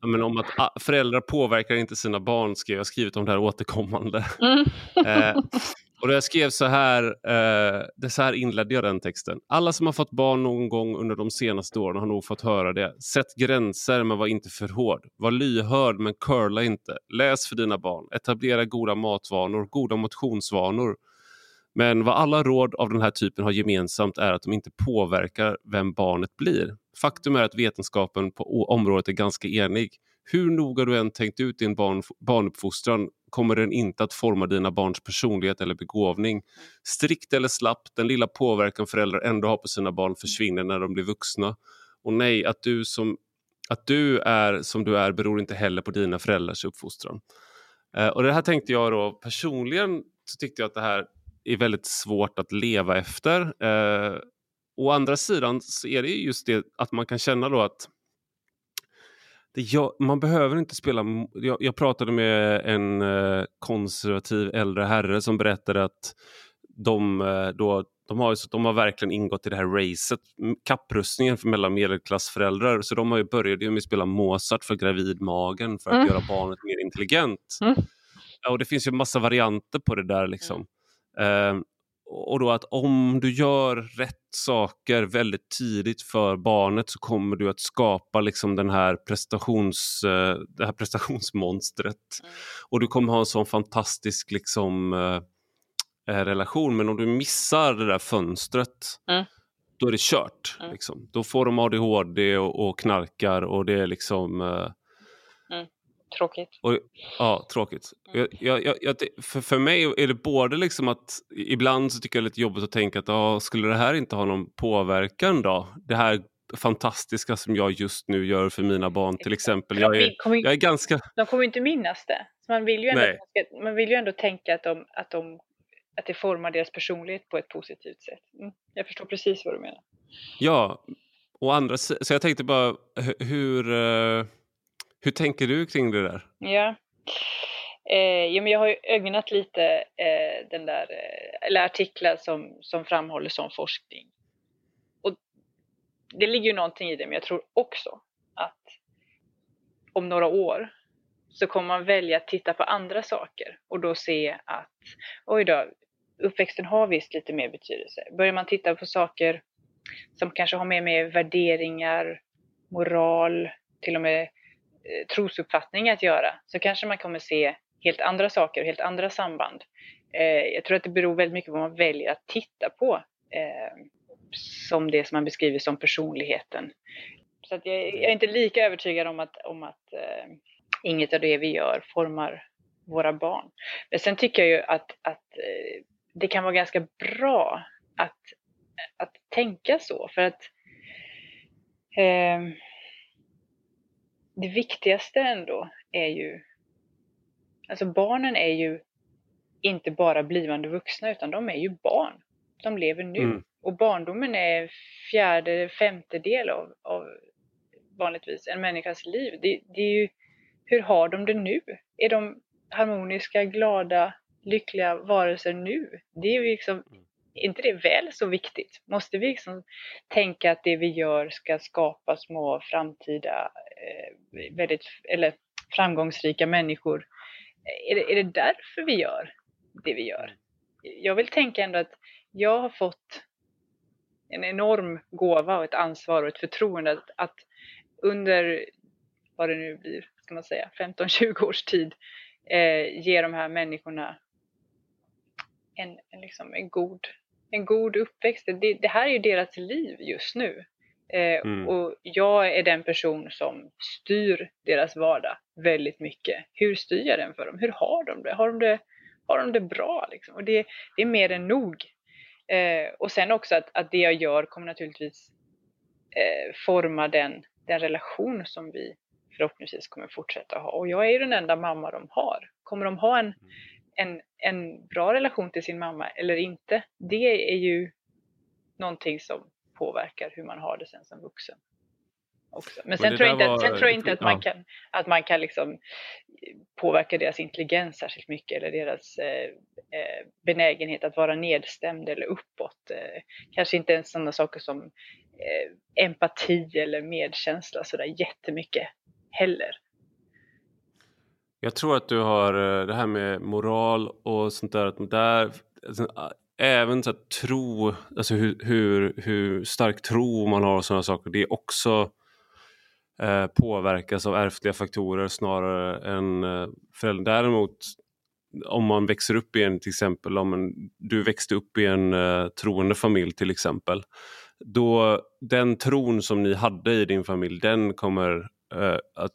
men om att föräldrar påverkar inte sina barn skrev jag skrivit om det här återkommande. Och då jag skrev så här, så här inledde jag den texten. Alla som har fått barn någon gång under de senaste åren har nog fått höra det. Sätt gränser men var inte för hård. Var lyhörd men curla inte. Läs för dina barn. Etablera goda matvanor, goda motionsvanor. Men vad alla råd av den här typen har gemensamt är att de inte påverkar vem barnet blir. Faktum är att vetenskapen på området är ganska enig. Hur noga du än tänkt ut din barnuppfostran kommer den inte att forma dina barns personlighet eller begåvning. Strikt eller slappt, den lilla påverkan föräldrar ändå har på sina barn försvinner när de blir vuxna. Och nej, att du är som du är beror inte heller på dina föräldrars uppfostran. Och det här tänkte jag då, personligen så tyckte jag att det här är väldigt svårt att leva efter. Å andra sidan så är det just det att man kan känna då att man behöver inte spela. Jag pratade med en konservativ äldre herre som berättade att de har verkligen ingått i det här racet, kapprustningen för mellan medelklassföräldrar, så de har ju börjat med att spela Mozart för gravidmagen för att göra barnet mer intelligent. Och det finns ju en massa varianter på det där liksom. Och då att om du gör rätt saker väldigt tidigt för barnet så kommer du att skapa liksom det här prestationsmonstret. Och du kommer ha en sån fantastisk liksom relation. Men om du missar det där fönstret då är det kört. Liksom. Då får de ADHD och knarkar och det är liksom... Tråkigt. Tråkigt. För mig är det både liksom att ibland så tycker jag det är lite jobbigt att tänka att skulle det här inte ha någon påverkan då? Det här fantastiska som jag just nu gör för mina barn till exempel. De kommer inte minnas det. Så man vill ju ändå, tänka att det formar deras personlighet på ett positivt sätt. Jag förstår precis vad du menar. Ja, och andra så jag tänkte bara hur tänker du kring det där? Ja, men jag har ju ögnat lite eller artiklar som framhåller sån forskning. Och det ligger ju någonting i det, men jag tror också att om några år så kommer man välja att titta på andra saker och då se att uppväxten har visst lite mer betydelse. Börjar man titta på saker som kanske har med värderingar, moral, till och med trosuppfattning att göra, så kanske man kommer se helt andra saker och helt andra samband. Jag tror att det beror väldigt mycket på vad man väljer att titta på som det som man beskriver som personligheten. Så att jag är inte lika övertygad om att inget av det vi gör formar våra barn. Men sen tycker jag ju att det kan vara ganska bra att tänka så, för att det viktigaste ändå är ju, alltså barnen är ju inte bara blivande vuxna utan de är ju barn. De lever nu. Och barndomen är 4/5 av vanligtvis en människas liv. Det är ju, hur har de det nu? Är de harmoniska, glada, lyckliga varelser nu? Det är ju liksom, inte det väl så viktigt? Måste vi liksom tänka att det vi gör ska skapa små framtida framgångsrika människor? Är det därför vi gör det vi gör? Jag vill tänka ändå att jag har fått en enorm gåva och ett ansvar och ett förtroende att under vad det nu blir, ska man säga, 15-20 års tid ge de här människorna en god uppväxt. Det här är ju deras liv just nu. Och jag är den person som styr deras vardag väldigt mycket. Hur styr jag den för dem? Hur har de det? Har de det bra? Liksom? Och det är mer än nog. Och sen också att det jag gör kommer naturligtvis forma den relation som vi förhoppningsvis kommer fortsätta ha. Och jag är ju den enda mamma de har. Kommer de ha en bra relation till sin mamma eller inte? Det är ju någonting som påverkar hur man har det sen som vuxen också. Men sen tror jag inte att man kan, liksom påverka deras intelligens särskilt mycket, eller deras benägenhet att vara nedstämd eller uppåt. Kanske inte ens sådana saker som empati eller medkänsla sådär jättemycket heller. Jag tror att du har det här med moral och sånt där, att där även så att tro, alltså hur stark tro man har och sådana saker, det är också påverkas av ärftliga faktorer snarare än föräldrar. Däremot om man växer upp i en, till exempel om du växte upp i en troende familj till exempel, då den tron som ni hade i din familj, den kommer att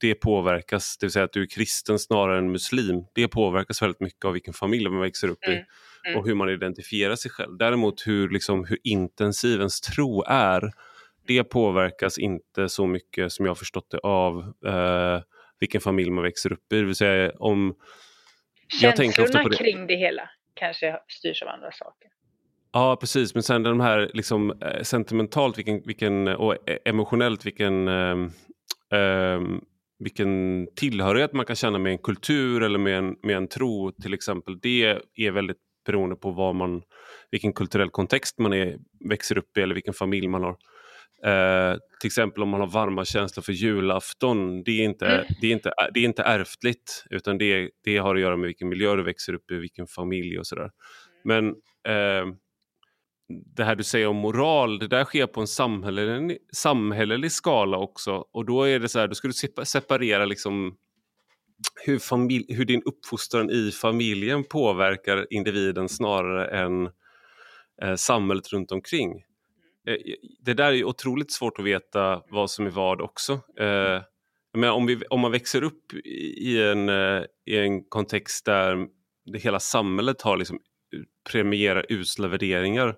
det påverkas, det vill säga att du är kristen snarare än muslim, det påverkas väldigt mycket av vilken familj man växer upp i. Och hur man identifierar sig själv. Däremot hur intensiv ens tro är, det påverkas inte så mycket som jag har förstått det av vilken familj man växer upp i. Det vill säga, om känslorna jag tänker ofta på det, kring det hela kanske styrs av andra saker. Ja, precis. Men sen de här liksom, sentimentalt och emotionellt vilken tillhörighet man kan känna med en kultur eller med en tro till exempel, det är väldigt beroende på vilken kulturell kontext man växer upp i eller vilken familj man har. Till exempel om man har varma känslor för julafton, det är inte ärftligt, utan det har att göra med vilken miljö du växer upp i, vilken familj och sådär. Men det här du säger om moral, det där sker på en samhällelig skala också, och då är det så här, då ska du separera liksom hur din uppfostran i familjen påverkar individen snarare än samhället runt omkring. Det där är ju otroligt svårt att veta vad som är vad också. Men om man växer upp i en kontext där det hela samhället har liksom premiera usla värderingar,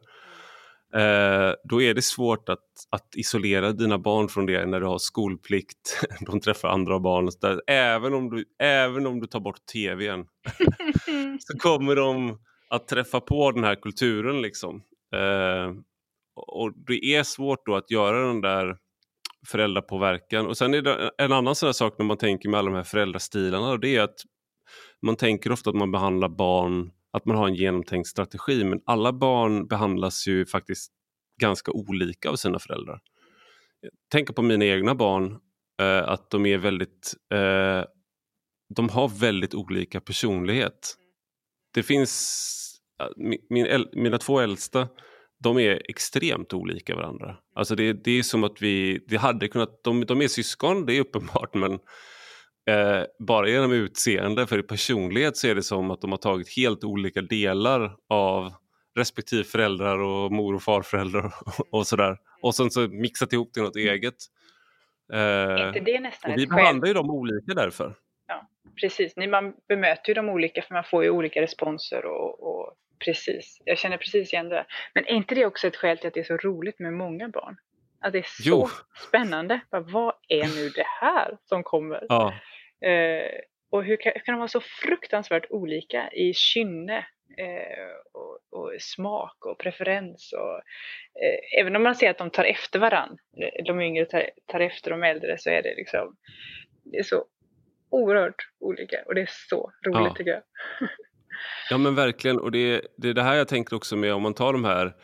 då är det svårt att isolera dina barn från det när du har skolplikt, de träffar andra barn och så där. Även om du tar bort tvn så kommer de att träffa på den här kulturen liksom. Och det är svårt då att göra den där föräldrapåverkan. Och sen är det en annan sån här sak när man tänker med alla de här föräldrastilarna, och det är att man tänker ofta att man behandlar barn, att man har en genomtänkt strategi, men alla barn behandlas ju faktiskt ganska olika av sina föräldrar. Jag tänker på mina egna barn, att de är väldigt de har väldigt olika personlighet. Det finns mina två äldsta, de är extremt olika varandra. Alltså det är som att vi hade kunnat, de är syskon, det är uppenbart, men bara genom utseende, för i personlighet så är det som att de har tagit helt olika delar av respektive föräldrar och mor- och farföräldrar och sådär. Och sen så mixat ihop till något eget. Inte det är nästan och vi behandlar ju dem olika därför. Ja, precis. Man bemöter ju dem olika för man får ju olika responser och precis. Jag känner precis igen det där. Men är inte det också ett skäl till att det är så roligt med många barn? Att det är så spännande. Vad är nu det här som kommer? Ja. Och hur kan de vara så fruktansvärt olika i kynne och smak och preferens? Och, även om man ser att de tar efter varann, de yngre tar efter de äldre, så är det liksom, det är så oerhört olika. Och det är så roligt tycker jag. Ja, men verkligen. Och det är det här jag tänker också med, om man tar de här,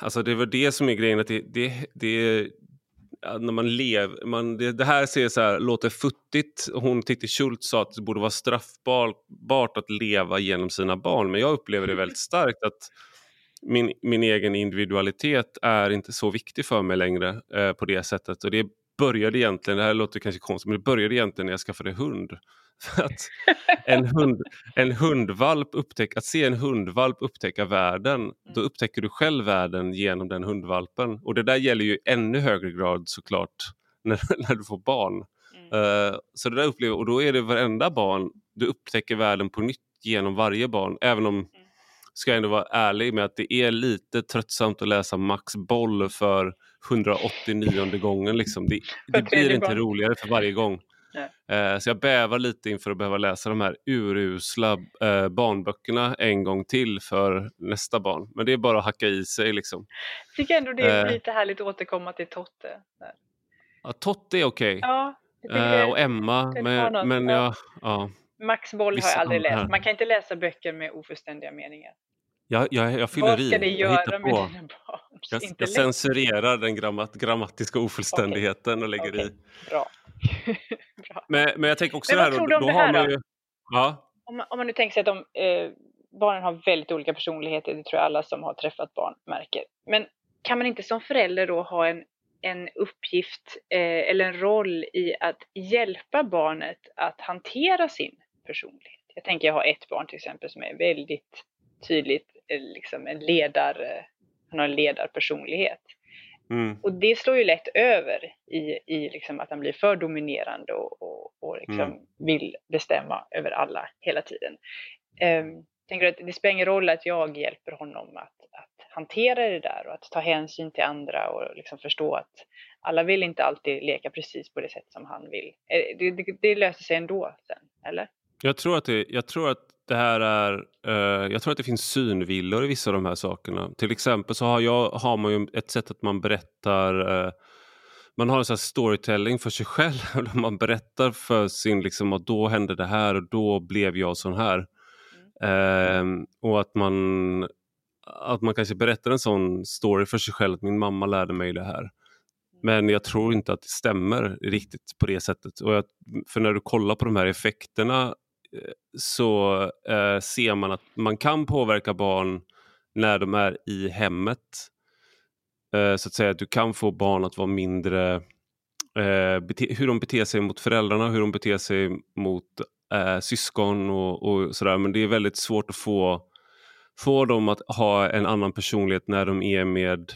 alltså det var det som är grejen, att det när man lever, det här ser så här, låter futtigt. Hon, Titti Schultz, sa att det borde vara straffbart att leva genom sina barn, men jag upplever det väldigt starkt att min egen individualitet är inte så viktig för mig längre på det sättet. Och det började egentligen, det här låter kanske konstigt, men det började egentligen när jag skaffade hund. Att se en hundvalp upptäcka världen, då upptäcker du själv världen genom den hundvalpen. Och det där gäller ju ännu högre grad såklart när du får barn. Så det där upplever, och då är det varenda barn, du upptäcker världen på nytt genom varje barn, även om ska jag ändå vara ärlig med att det är lite tröttsamt att läsa Max Boll för 189 gången liksom. Det blir inte roligare för varje gång. Så jag bävar lite inför att behöva läsa de här urusla barnböckerna en gång till för nästa barn. Men det är bara att hacka i sig liksom. Tycker ändå det är lite härligt att återkomma till Totte. Ja, Totte är okej. Ja, och Emma. Men ja. Max Boll har jag aldrig läst. Man kan inte läsa böcker med ofullständiga meningar. Jag fyller i. Vad ska det göra med dina barn? Jag censurerar den grammatiska ofullständigheten och lägger i. Bra. Bra. Men jag tänker också här, då har man ju, ja. Om man nu tänker sig att barnen har väldigt olika personligheter, det tror jag alla som har träffat barn märker. Men kan man inte som förälder då ha en uppgift eller en roll i att hjälpa barnet att hantera sin personlighet? Jag tänker jag har ett barn till exempel som är väldigt tydligt liksom han har en ledarpersonlighet. Mm. Och det slår ju lätt över i liksom att han blir för dominerande och liksom vill bestämma över alla hela tiden. Tänker att det spelar ingen roll att jag hjälper honom att hantera det där och att ta hänsyn till andra och liksom förstå att alla vill inte alltid leka precis på det sätt som han vill. Det löser sig ändå sen, eller? Jag tror att det finns synvillor i vissa av de här sakerna. Till exempel så har man ju ett sätt att man berättar. Man har en sån här storytelling för sig själv. Man berättar för sin liksom att då hände det här och då blev jag sån här. Och att man kanske berättar en sån story för sig själv. Att min mamma lärde mig det här. Men jag tror inte att det stämmer riktigt på det sättet. Och för när du kollar på de här effekterna så ser man att man kan påverka barn när de är i hemmet. Så att säga att du kan få barn att vara mindre hur de beter sig mot föräldrarna, hur de beter sig mot syskon och sådär. Men det är väldigt svårt att få dem att ha en annan personlighet när de är med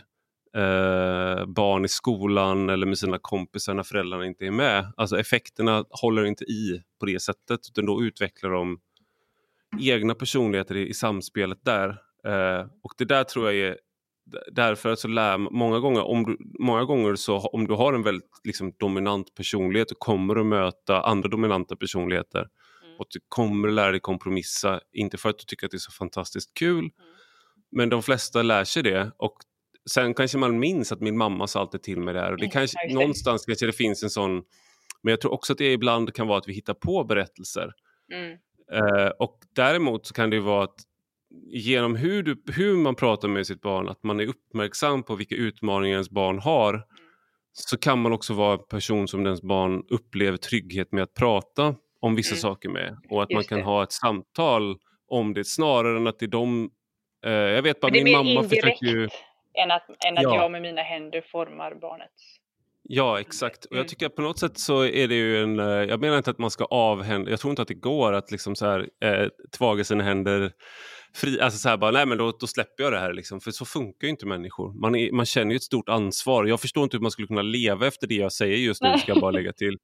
barn i skolan eller med sina kompisar när föräldrarna inte är med. Alltså effekterna håller inte i på det sättet, utan då utvecklar de egna personligheter i samspelet där. Och det där tror jag är därför att så många gånger om du har en väldigt liksom, dominant personlighet, då kommer du möta andra dominanta personligheter och du kommer lära dig kompromissa, inte för att du tycker att det är så fantastiskt kul men de flesta lär sig det. Och sen kanske man minns att min mamma sa alltid till mig det här. Och det kanske, någonstans kanske det finns en sån... Men jag tror också att det ibland kan vara att vi hittar på berättelser. Och däremot så kan det ju vara att genom hur man pratar med sitt barn, att man är uppmärksam på vilka utmaningar ens barn har, så kan man också vara en person som ens barn upplever trygghet med att prata om vissa saker med. Och att man kan ha ett samtal om det snarare än att det är de... jag vet bara, min mamma försöker ju... Än att jag med mina händer formar barnets. Ja, exakt. Och jag tycker att på något sätt så är det ju en... Jag menar inte att man ska avhända... Jag tror inte att det går att liksom så här tvaga sina händer fri... Alltså så här bara, nej men då släpper jag det här liksom. För så funkar ju inte människor. Man känner ju ett stort ansvar. Jag förstår inte hur man skulle kunna leva efter det jag säger just nu, ska jag bara lägga till.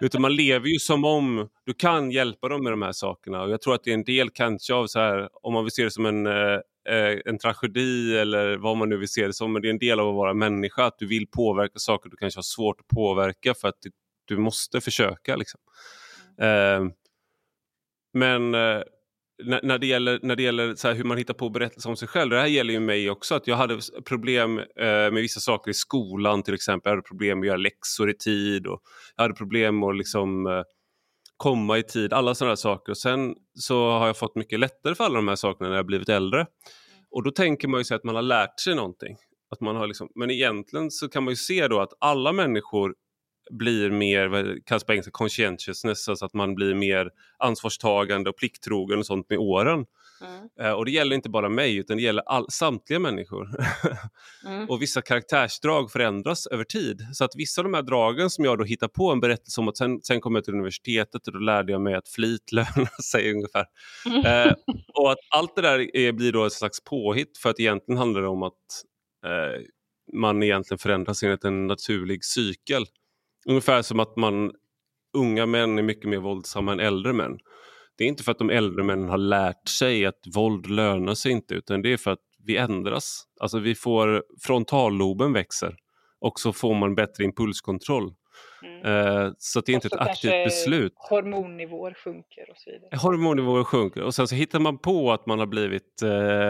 Utan man lever ju som om du kan hjälpa dem med de här sakerna. Och jag tror att det är en del kanske av så här... Om man vill se det som en tragedi eller vad man nu vill se det som, men det är en del av att vara människa, att du vill påverka saker du kanske har svårt att påverka för att du måste försöka liksom. Men när det gäller så här hur man hittar på berättelser om sig själv, det här gäller ju mig också, att jag hade problem med vissa saker i skolan till exempel. Jag hade problem med att göra läxor i tid och jag hade problem med att liksom komma i tid, alla sådana saker. Och sen så har jag fått mycket lättare för alla de här sakerna när jag har blivit äldre. Och då tänker man ju sig att man har lärt sig någonting. Att man har liksom, men egentligen så kan man ju se då att alla människor blir mer, vad kallas på engelska, conscientiousness. Alltså att man blir mer ansvarstagande och plikttrogen och sånt med åren. Och det gäller inte bara mig, utan det gäller samtliga människor. Och vissa karaktärsdrag förändras över tid. Så att vissa av de här dragen som jag då hittar på en berättelse om, att sen kom jag till universitetet och då lärde jag mig att flit lönar sig ungefär. Och att allt det där blir då ett slags påhitt, för att egentligen handlar det om att man egentligen förändras enligt en naturlig cykel. Ungefär som att unga män är mycket mer våldsamma än äldre män. Det är inte för att de äldre männen har lärt sig att våld lönar sig inte, utan det är för att vi ändras. Alltså vi får, frontalloben växer och så får man bättre impulskontroll. Så att det är inte ett aktivt beslut. Hormonnivåer sjunker och så vidare. Hormonnivåer sjunker och sen så hittar man på att man har blivit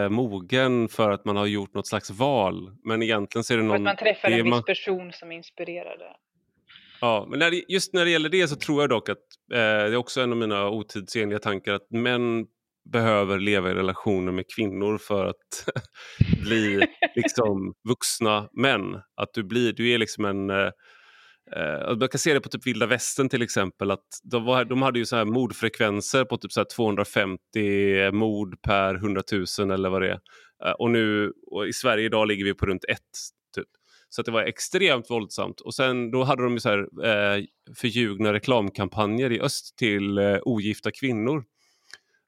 mogen för att man har gjort något slags val. Men egentligen så är det någon... För att man träffar en viss person som inspirerade. Ja, men just när det gäller det så tror jag dock att det är också en av mina otidsenliga tankar att män behöver leva i relationer med kvinnor för att bli liksom vuxna män. Att du är liksom en... man kan se det på typ Vilda Västern till exempel, att de hade ju så här mordfrekvenser på typ så här 250 mord per 100 000 eller vad det är. Och i Sverige idag ligger vi på runt 1 typ. Så att det var extremt våldsamt. Och sen då hade de ju så här förljugna reklamkampanjer i öst till ogifta kvinnor.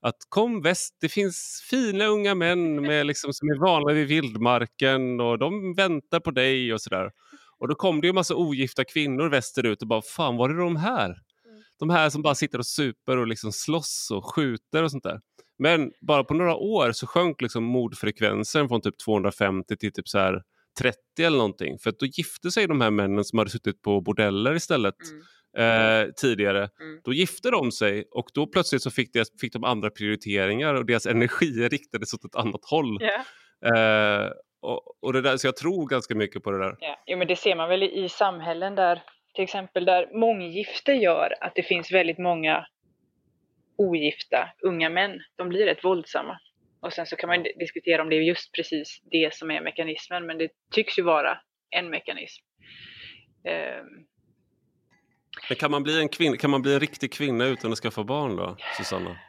Att kom väst, det finns fina unga män med, liksom, som är vana vid vildmarken och de väntar på dig och sådär. Och då kom det ju en massa ogifta kvinnor västerut och bara, fan var det de här? De här som bara sitter och super och liksom slåss och skjuter och sånt där. Men bara på några år så sjönk liksom mordfrekvensen från typ 250 till typ så här 30 eller någonting. För att då gifte sig de här männen som hade suttit på bordeller istället tidigare. Då gifte de sig och då plötsligt så fick de andra prioriteringar och deras energi riktades åt ett annat håll. Yeah. Och det där, så jag tror ganska mycket på det där. Ja, jo, men det ser man väl i samhällen där, till exempel där månggifte gör att det finns väldigt många ogifta unga män. De blir rätt våldsamma. Och sen så kan man diskutera om det är just precis det som är mekanismen. Men det tycks ju vara en mekanism. Men kan man bli en riktig kvinna utan att skaffa barn då, Susanna?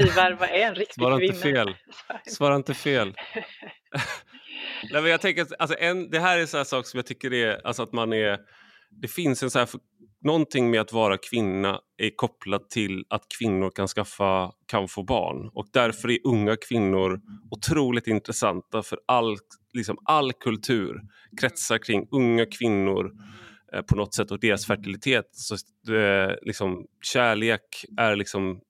Ivar, vad är en riktig kvinna? Svara inte fel. Nej, men jag tänker att alltså, det här är en sån här sak som jag tycker är alltså, att man är, det finns en så här, någonting med att vara kvinna är kopplat till att kvinnor kan få barn, och därför är unga kvinnor otroligt intressanta, för all kultur kretsar kring unga kvinnor på något sätt och deras fertilitet. Så liksom, kärlek är liksom,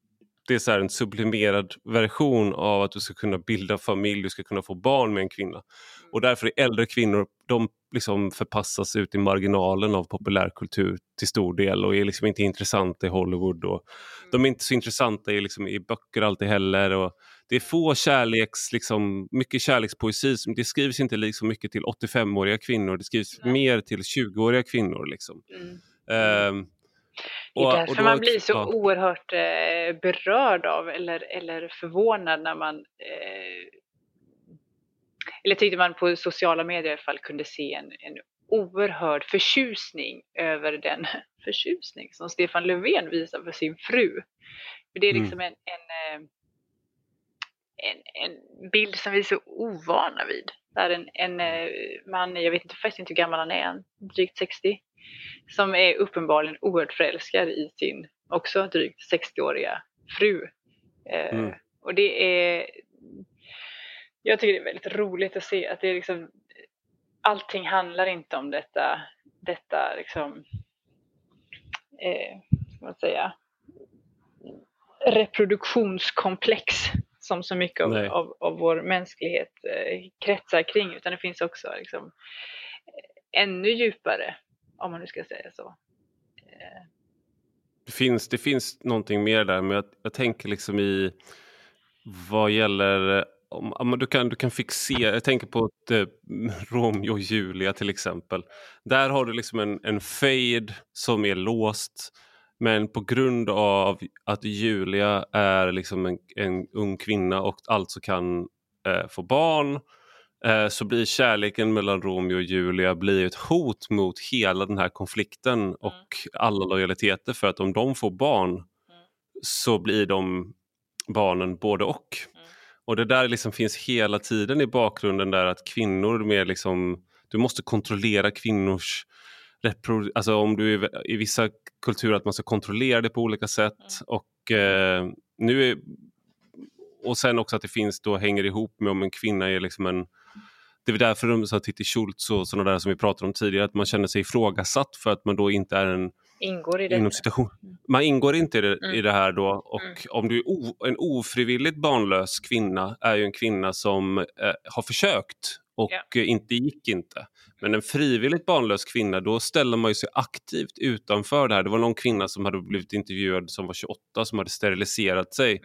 det är så här en sublimerad version av att du ska kunna bilda familj, du ska kunna få barn med en kvinna. Och därför är äldre kvinnor, de liksom förpassas ut i marginalen av populärkultur till stor del och är liksom inte intressanta i Hollywood. Och de är inte så intressanta liksom i böcker alltid heller. Och det är få liksom, mycket kärlekspoesi. Det skrivs inte liksom mycket till 85-åriga kvinnor, det skrivs mer till 20-åriga kvinnor liksom. Det är därför man blir så oerhört berörd av eller förvånad när man eller tyckte man på sociala medier i alla fall kunde se en oerhörd förtjusning över den förtjusning som Stefan Löfven visar för sin fru. För det är liksom en bild som vi är så ovana vid. Där en man, jag vet inte hur gammal han är, drygt 60, som är uppenbarligen oerhört förälskad i sin också drygt 60-åriga fru. Och det är, jag tycker det är väldigt roligt att se att det är liksom, allting handlar inte om detta liksom ska man säga, reproduktionskomplex som så mycket av vår mänsklighet kretsar kring, utan det finns också liksom ännu djupare, om man nu ska säga så. Det finns någonting mer där, men jag tänker liksom i vad gäller om du kan fixera, jag tänker på Romeo och Julia till exempel. Där har du liksom en fade som är låst, men på grund av att Julia är liksom en ung kvinna och alltså kan få barn, så blir kärleken mellan Romeo och Julia blir ett hot mot hela den här konflikten och alla lojaliteter, för att om de får barn så blir de barnen både och. Och det där liksom finns hela tiden i bakgrunden där, att kvinnor med liksom, du måste kontrollera kvinnors alltså om du är i vissa kulturer att man ska kontrollera det på olika sätt och nu är, och sen också att det finns då hänger ihop med om en kvinna är liksom en, det är därför de så här Titti Schultz och sådana där som vi pratade om tidigare, att man känner sig ifrågasatt för att man då inte är en ingår i det. Inom situation. Man ingår inte i det här då. Och om du är en ofrivilligt barnlös kvinna, är ju en kvinna som har försökt och inte gick inte. Men en frivilligt barnlös kvinna, då ställer man ju sig aktivt utanför det här. Det var någon kvinna som hade blivit intervjuad som var 28 som hade steriliserat sig.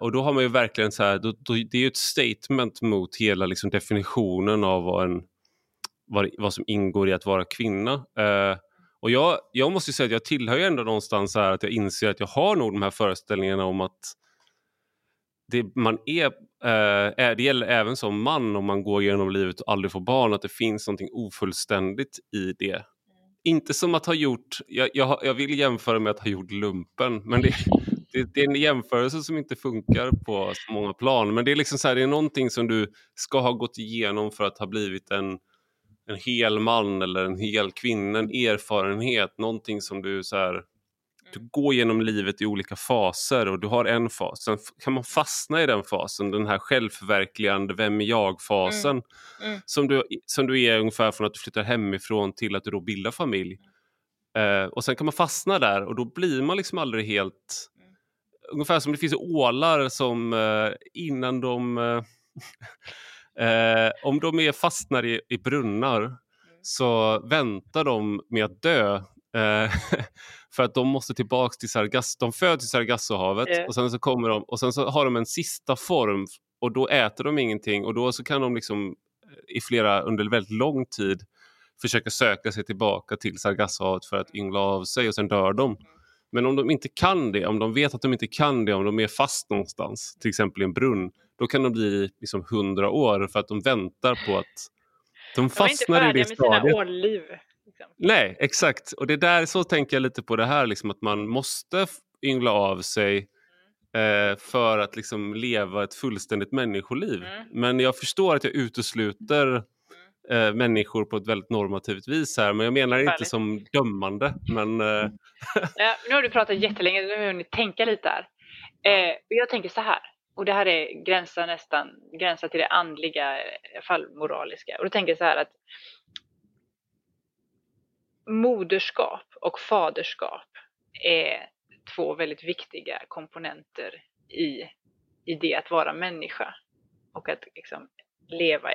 Och då har man ju verkligen så här, det är ju ett statement mot hela liksom definitionen av vad som ingår i att vara kvinna. Och jag måste ju säga att jag tillhör ju ändå någonstans här att jag inser att jag har nog de här föreställningarna om att det gäller även som man om man går genom livet och aldrig får barn, att det finns någonting ofullständigt i det. Inte som att ha gjort, jag vill jämföra med att ha gjort lumpen, men det är en jämförelse som inte funkar på så många plan. Men det är liksom så här, det är någonting som du ska ha gått igenom för att ha blivit en hel man eller en hel kvinna, en erfarenhet, någonting som du så här, du går genom livet i olika faser och du har en fas, sen kan man fastna i den fasen, den här självförverkligande vem är jag-fasen som du är ungefär från att du flyttar hemifrån till att du då bildar familj, och sen kan man fastna där och då blir man liksom aldrig helt ungefär som det finns ålar som innan de om de är fastnar i brunnar så väntar de med att dö för att de måste tillbaks till Sargasso. De föds i Sargassohavet och sen så kommer de och sen så har de en sista form och då äter de ingenting och då så kan de liksom under väldigt lång tid försöka söka sig tillbaka till Sargassohavet för att yngla av sig och sen dör de. Men om de inte kan det, om de vet att de inte kan det, om de är fast någonstans, till exempel i en brunn, då kan de bli liksom 100 år för att de väntar på att de fastnar i det stadiet. De är inte färdiga med sina årliv. Liksom. Nej, exakt. Och det där, så tänker jag lite på det här, liksom, att man måste yngla av sig för att liksom leva ett fullständigt människoliv. Men jag förstår att jag utesluter människor på ett väldigt normativt vis här, men jag menar inte som dömande, men ja, nu har du pratat jättelänge, nu har ni tänka lite här. Jag tänker så här, och det här är gränsar till det andliga, i alla fall moraliska, och då tänker jag så här att moderskap och faderskap är två väldigt viktiga komponenter i det att vara människa och att liksom leva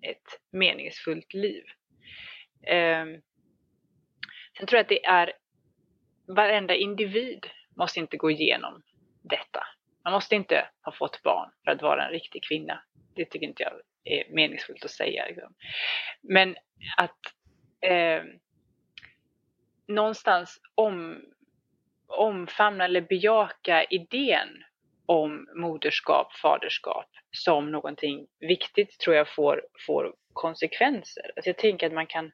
ett meningsfullt liv. Sen tror jag att det är varenda individ måste inte gå igenom detta. Man måste inte ha fått barn för att vara en riktig kvinna. Det tycker inte jag är meningsfullt att säga. Liksom. Men att någonstans omfamna eller bejaka idén om moderskap, faderskap som någonting viktigt tror jag får konsekvenser. Alltså jag tänker att man kan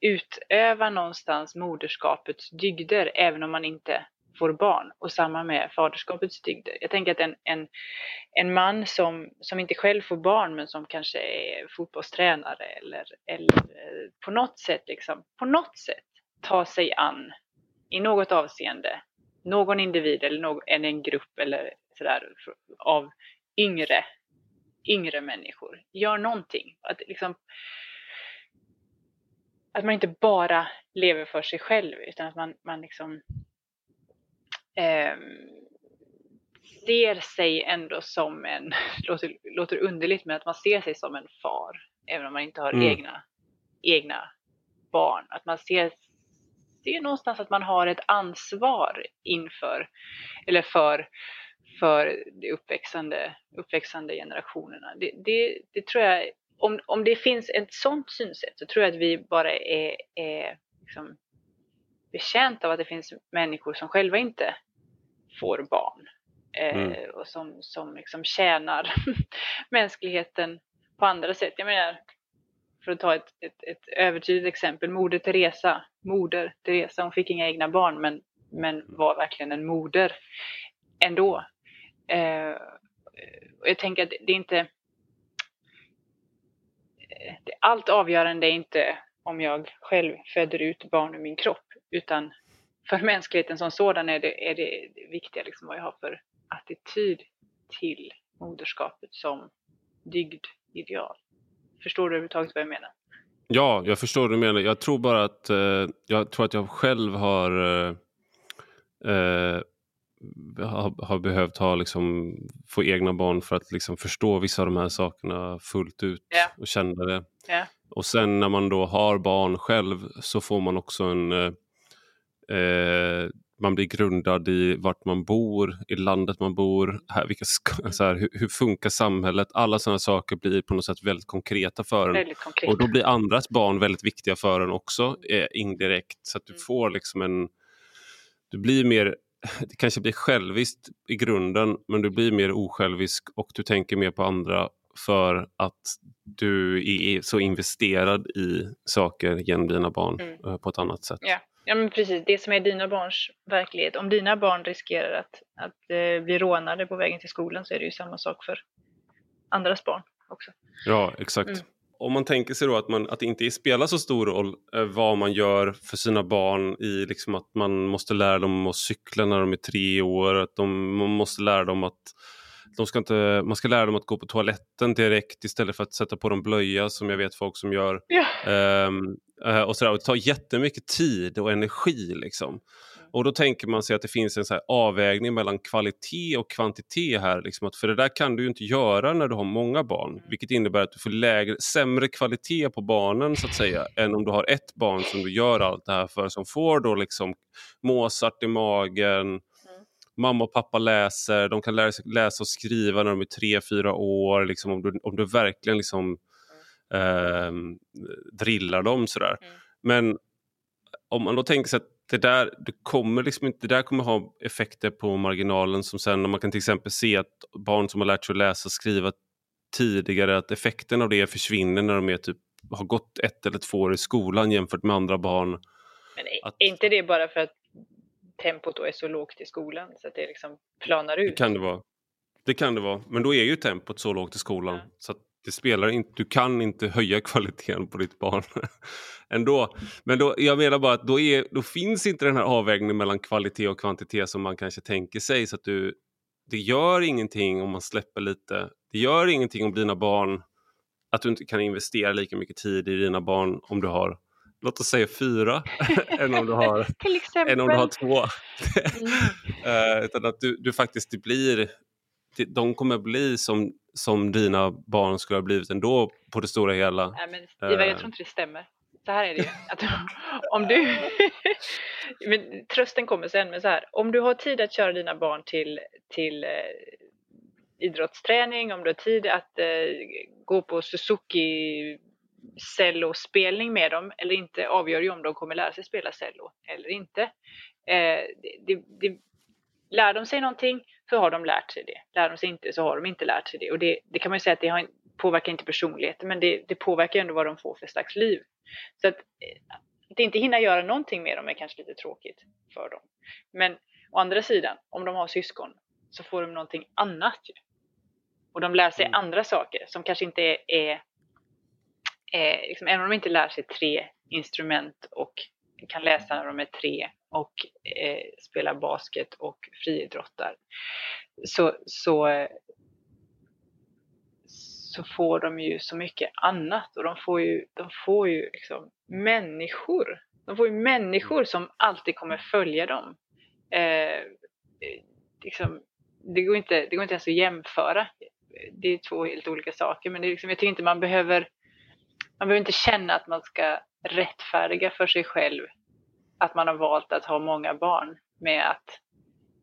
utöva någonstans moderskapets dygder även om man inte får barn. Och samma med faderskapets dygder. Jag tänker att en man som inte själv får barn men som kanske är fotbollstränare eller på något sätt liksom, tar sig an i något avseende någon individ eller en grupp eller sådär av yngre människor. Gör någonting. Att man inte bara lever för sig själv utan att man liksom ser sig ändå som en låter underligt men att man ser sig som en far även om man inte har egna barn. Att man ser någonstans att man har ett ansvar inför eller för de uppväxande generationerna. Det tror jag, om det finns ett sånt synsätt så tror jag att vi bara är liksom betjänta av att det finns människor som själva inte får barn och som liksom tjänar mänskligheten på andra sätt. Jag menar, för att ta ett övertydligt exempel, Moder Teresa, hon fick inga egna barn men var verkligen en moder ändå. Jag tänker att det är inte allt avgörande är inte om jag själv föder ut barn i min kropp, utan för mänskligheten som sådan är det viktiga liksom vad jag har för attityd till moderskapet som dygd ideal. Förstår du överhuvudtaget vad jag menar? Ja, jag förstår vad du menar. Jag tror bara att jag själv har behövt få egna barn för att förstå vissa av de här sakerna fullt ut och känna det. Yeah. Och sen när man då har barn själv så får man också man blir grundad i vart man bor, i landet man bor, hur funkar samhället. Alla sådana saker blir på något sätt väldigt konkreta för en. Och då blir andras barn väldigt viktiga för en också, indirekt. Så att du får du blir mer, det kanske blir själviskt i grunden, men du blir mer osjälvisk och du tänker mer på andra för att du är så investerad i saker genom dina barn på ett annat sätt. Yeah. Ja, men precis, det som är dina barns verklighet. Om dina barn riskerar att bli rånade på vägen till skolan så är det ju samma sak för andras barn också. Ja, exakt. Om man tänker sig då att det inte spelar så stor roll vad man gör för sina barn i att man måste lära dem att cykla när de är 3 år, att man måste lära dem att man ska lära dem att gå på toaletten direkt istället för att sätta på dem blöja som jag vet folk som gör. Yeah. Och sådär, och det tar jättemycket tid och energi Och då tänker man sig att det finns en så här avvägning mellan kvalitet och kvantitet här att för det där kan du ju inte göra när du har många barn, vilket innebär att du får sämre kvalitet på barnen så att säga, än om du har ett barn som du gör allt det här för, som får då Mozart i magen. Mamma och pappa läser, de kan läsa och skriva när de är 3-4 år. Om du verkligen drillar dem sådär. Men om man då tänker sig att det där kommer ha effekter på marginalen, som sen, om man kan till exempel se att barn som har lärt sig att läsa och skriva tidigare, att effekten av det försvinner när de är har gått 1 eller 2 år i skolan jämfört med andra barn. Men är inte det bara för att tempot då är så lågt i skolan så att det planar ut? Det kan det vara. Men då är ju tempot så lågt i skolan så att det spelar inte, du kan inte höja kvaliteten på ditt barn ändå. Men då, jag menar bara att då finns inte den här avvägningen mellan kvalitet och kvantitet som man kanske tänker sig, så att det gör ingenting om man släpper lite. Det gör ingenting om dina barn, att du inte kan investera lika mycket tid i dina barn om du har, låt oss säga 4 än om du har än om du har 2. Utan att du faktiskt de kommer bli som dina barn skulle ha blivit ändå på det stora hela. Nej, men jag tror inte det stämmer. Så här är det ju. Att om du men trösten kommer sen, men så här, om du har tid att köra dina barn till idrottsträning, om du har tid att gå på Suzuki cellospelning med dem eller inte avgör ju om de kommer lära sig spela cello eller inte. Lär de sig någonting så har de lärt sig det. Lär de sig inte så har de inte lärt sig det. Och det kan man ju säga att påverkar inte personligheten, men det påverkar ändå vad de får för slags liv. Så att inte hinna göra någonting med dem är kanske lite tråkigt för dem. Men å andra sidan, om de har syskon så får de någonting annat ju. Och de lär sig andra saker som kanske inte är även om de inte lär sig 3 instrument och kan läsa när de är 3 och spela basket och friidrottar, så får de ju så mycket annat, och de får ju människor. De får ju människor som alltid kommer följa dem. Det går inte ens att jämföra. Det är 2 helt olika saker, men det är jag tycker inte man behöver inte känna att man ska rättfärdiga för sig själv att man har valt att ha många barn med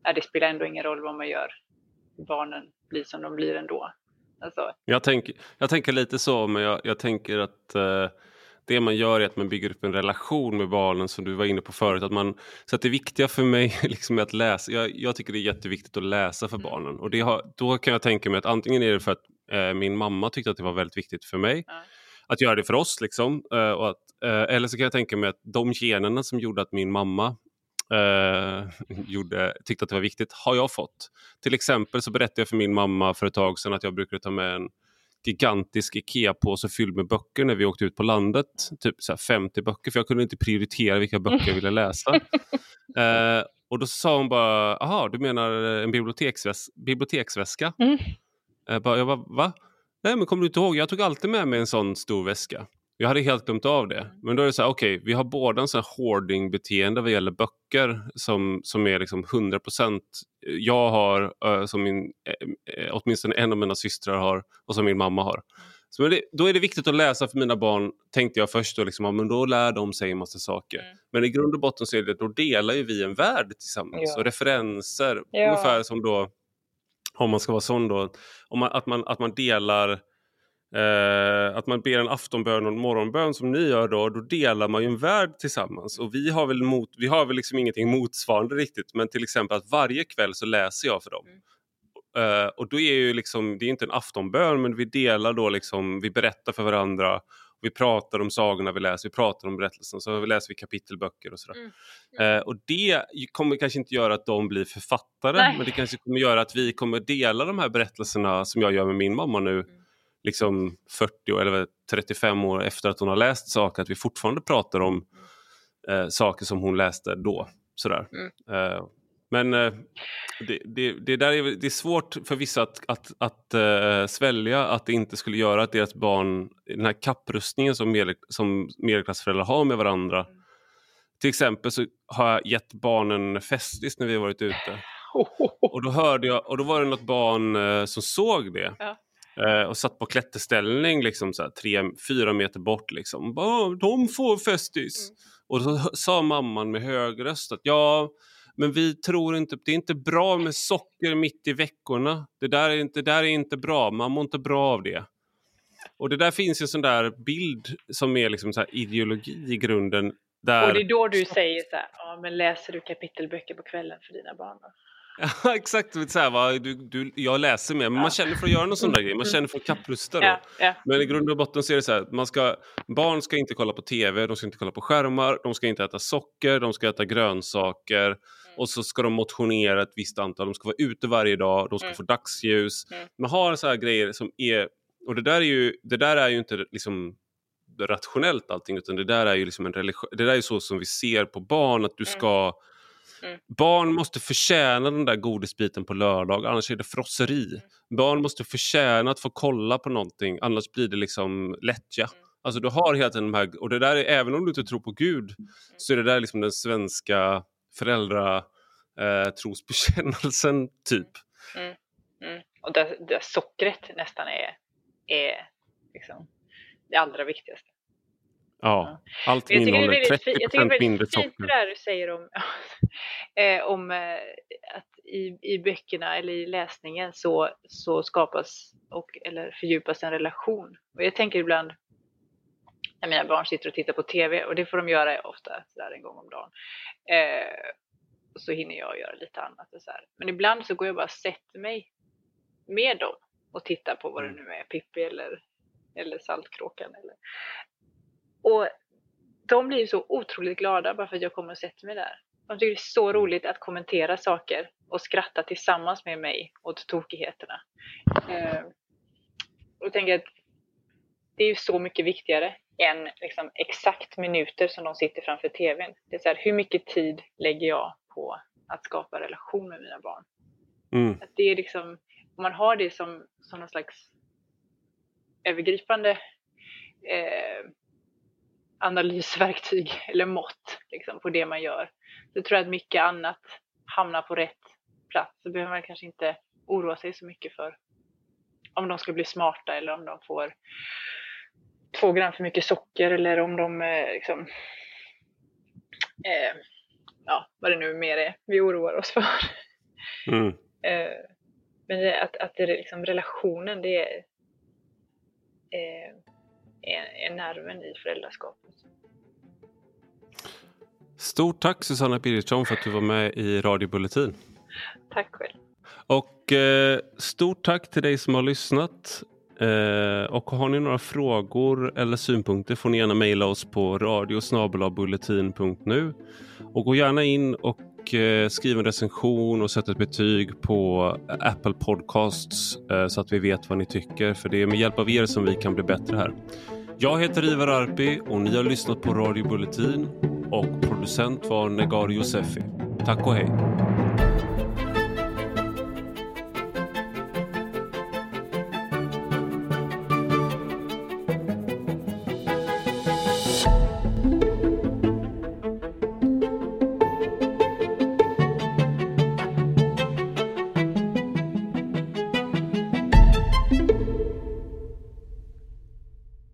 att det spelar ändå ingen roll vad man gör. Barnen blir som de blir ändå. Alltså. Jag tänker lite så, men jag tänker att det man gör är att man bygger upp en relation med barnen, som du var inne på förut. Så att det viktiga för mig är att läsa. Jag tycker det är jätteviktigt att läsa för barnen. Och då kan jag tänka mig att antingen är det för att min mamma tyckte att det var väldigt viktigt för mig. Ja. Att göra det för oss eller så kan jag tänka mig att de generna som gjorde att min mamma tyckte att det var viktigt har jag fått. Till exempel så berättade jag för min mamma för ett tag sedan att jag brukade ta med en gigantisk Ikea-påse fylld med böcker när vi åkte ut på landet. Typ så här 50 böcker, för jag kunde inte prioritera vilka böcker jag ville läsa. Och då sa hon bara, aha, du menar en biblioteksväska? Jag bara, va? Nej, men kommer du inte ihåg? Jag tog alltid med mig en sån stor väska. Jag hade helt glömt av det. Men då är det så här, okej, vi har båda en sån här hoarding-beteende vad gäller böcker som är liksom 100%. Jag har, som min, åtminstone en av mina systrar har och som min mamma har. Så det, då är det viktigt att läsa för mina barn, tänkte jag först. Och liksom, ja, men då lär de sig en massa saker. Mm. Men i grund och botten så är det, då delar ju vi en värld tillsammans. Ja. Och referenser, ja. Ungefär som då, om man ska vara sån då, om man, att man delar... att man ber en aftonbön och en morgonbön som ni gör då delar man ju en värld tillsammans. Och vi har väl liksom ingenting motsvarande riktigt, men till exempel att varje kväll så läser jag för dem. Mm. Och då är ju liksom, det är inte en aftonbön, men vi delar då liksom, vi berättar för varandra, vi pratar om sagorna vi läser, vi pratar om berättelsen, så läser vi kapitelböcker och sådär. Mm. Mm. Och det kommer kanske inte göra att de blir författare. Nej. Men det kanske kommer göra att vi kommer dela de här berättelserna som jag gör med min mamma nu. Mm. Liksom 40 år eller 35 år efter att hon har läst saker, att vi fortfarande pratar om saker som hon läste då, sådär. Mm. Men det är svårt för vissa att svälja att det inte skulle göra att deras barn, den här kapprustningen som medelklassföräldrar har med varandra. Mm. Till exempel så har jag gett barnen festis när vi har varit ute. Och då hörde jag, och då var det något barn som såg det. Ja. Och satt på klätterställning liksom så här 3-4 meter bort liksom. De får festis. Mm. Och så sa mamman med hög röst att ja, men vi tror inte, det är inte bra med socker mitt i veckorna. Det där är inte bra, man mår inte bra av det. Och det där finns ju en sån där bild som är liksom så här ideologi i grunden. Där... Och det är då du säger så här, ja men läser du kapitelböcker på kvällen för dina barn då? Ja, exakt. Så här, va? Jag läser mer, men man känner för att göra någon sån där grej. Man känner för att kapprusta då. Ja, ja. Men i grund och botten så är det så här, barn ska inte kolla på tv, de ska inte kolla på skärmar, de ska inte äta socker, de ska äta grönsaker. Mm. Och så ska de motionera ett visst antal, de ska vara ute varje dag, de ska få dagsljus. Mm. Man har så här grejer som är, och det där är ju inte liksom rationellt allting, utan det där är ju liksom en religion, det där är ju så som vi ser på barn, att du ska... Mm. Barn måste förtjäna den där godisbiten på lördag, annars är det frosseri. Mm. Barn måste förtjäna att få kolla på någonting, annars blir det liksom lättja. Mm. Alltså du har hela tiden de här, och det där är, även om du inte tror på Gud, så är det där liksom den svenska trosbekännelsen typ. Mm. Mm. Och där sockret nästan är liksom det allra viktigaste. Ja, allt innehåller 30% mindre socker. Jag tycker det är väldigt fint det där du säger om att i böckerna eller i läsningen så skapas eller fördjupas en relation. Och jag tänker ibland när mina barn sitter och tittar på tv, och det får de göra ofta där en gång om dagen. Och så hinner jag göra lite annat och så här. Men ibland så går jag bara och sätter mig med dem och tittar på vad det nu är, Pippi eller Saltkråkan eller... Och de blir ju så otroligt glada bara för att jag kommer och sätter mig där. De tycker det är så roligt att kommentera saker och skratta tillsammans med mig åt tokigheterna. Och tänker att det är ju så mycket viktigare än liksom exakt minuter som de sitter framför tvn. Det är så här, hur mycket tid lägger jag på att skapa relation med mina barn? Mm. Att det är liksom, om man har det som någon slags övergripande... analysverktyg eller mått liksom, på det man gör, så tror jag att mycket annat hamnar på rätt plats. Så behöver man kanske inte oroa sig så mycket för om de ska bli smarta eller om de får 2 gram för mycket socker eller om de vad det nu mer är vi oroar oss för. Mm. Men att det är liksom relationen, det är är nerven i föräldraskapet. Stort tack Susanna Birgersson för att du var med i Radiobulletin. Tack själv. Och stort tack till dig som har lyssnat. Och har ni några frågor eller synpunkter får ni gärna mejla oss på radiosnabelabulletin.nu. Och gå gärna in och skriv en recension och sätt ett betyg på Apple Podcasts så att vi vet vad ni tycker. För det är med hjälp av er som vi kan bli bättre här. Jag heter Ivar Arpi och ni har lyssnat på Radio Bulletin, och producent var Negar Josefi. Tack och hej!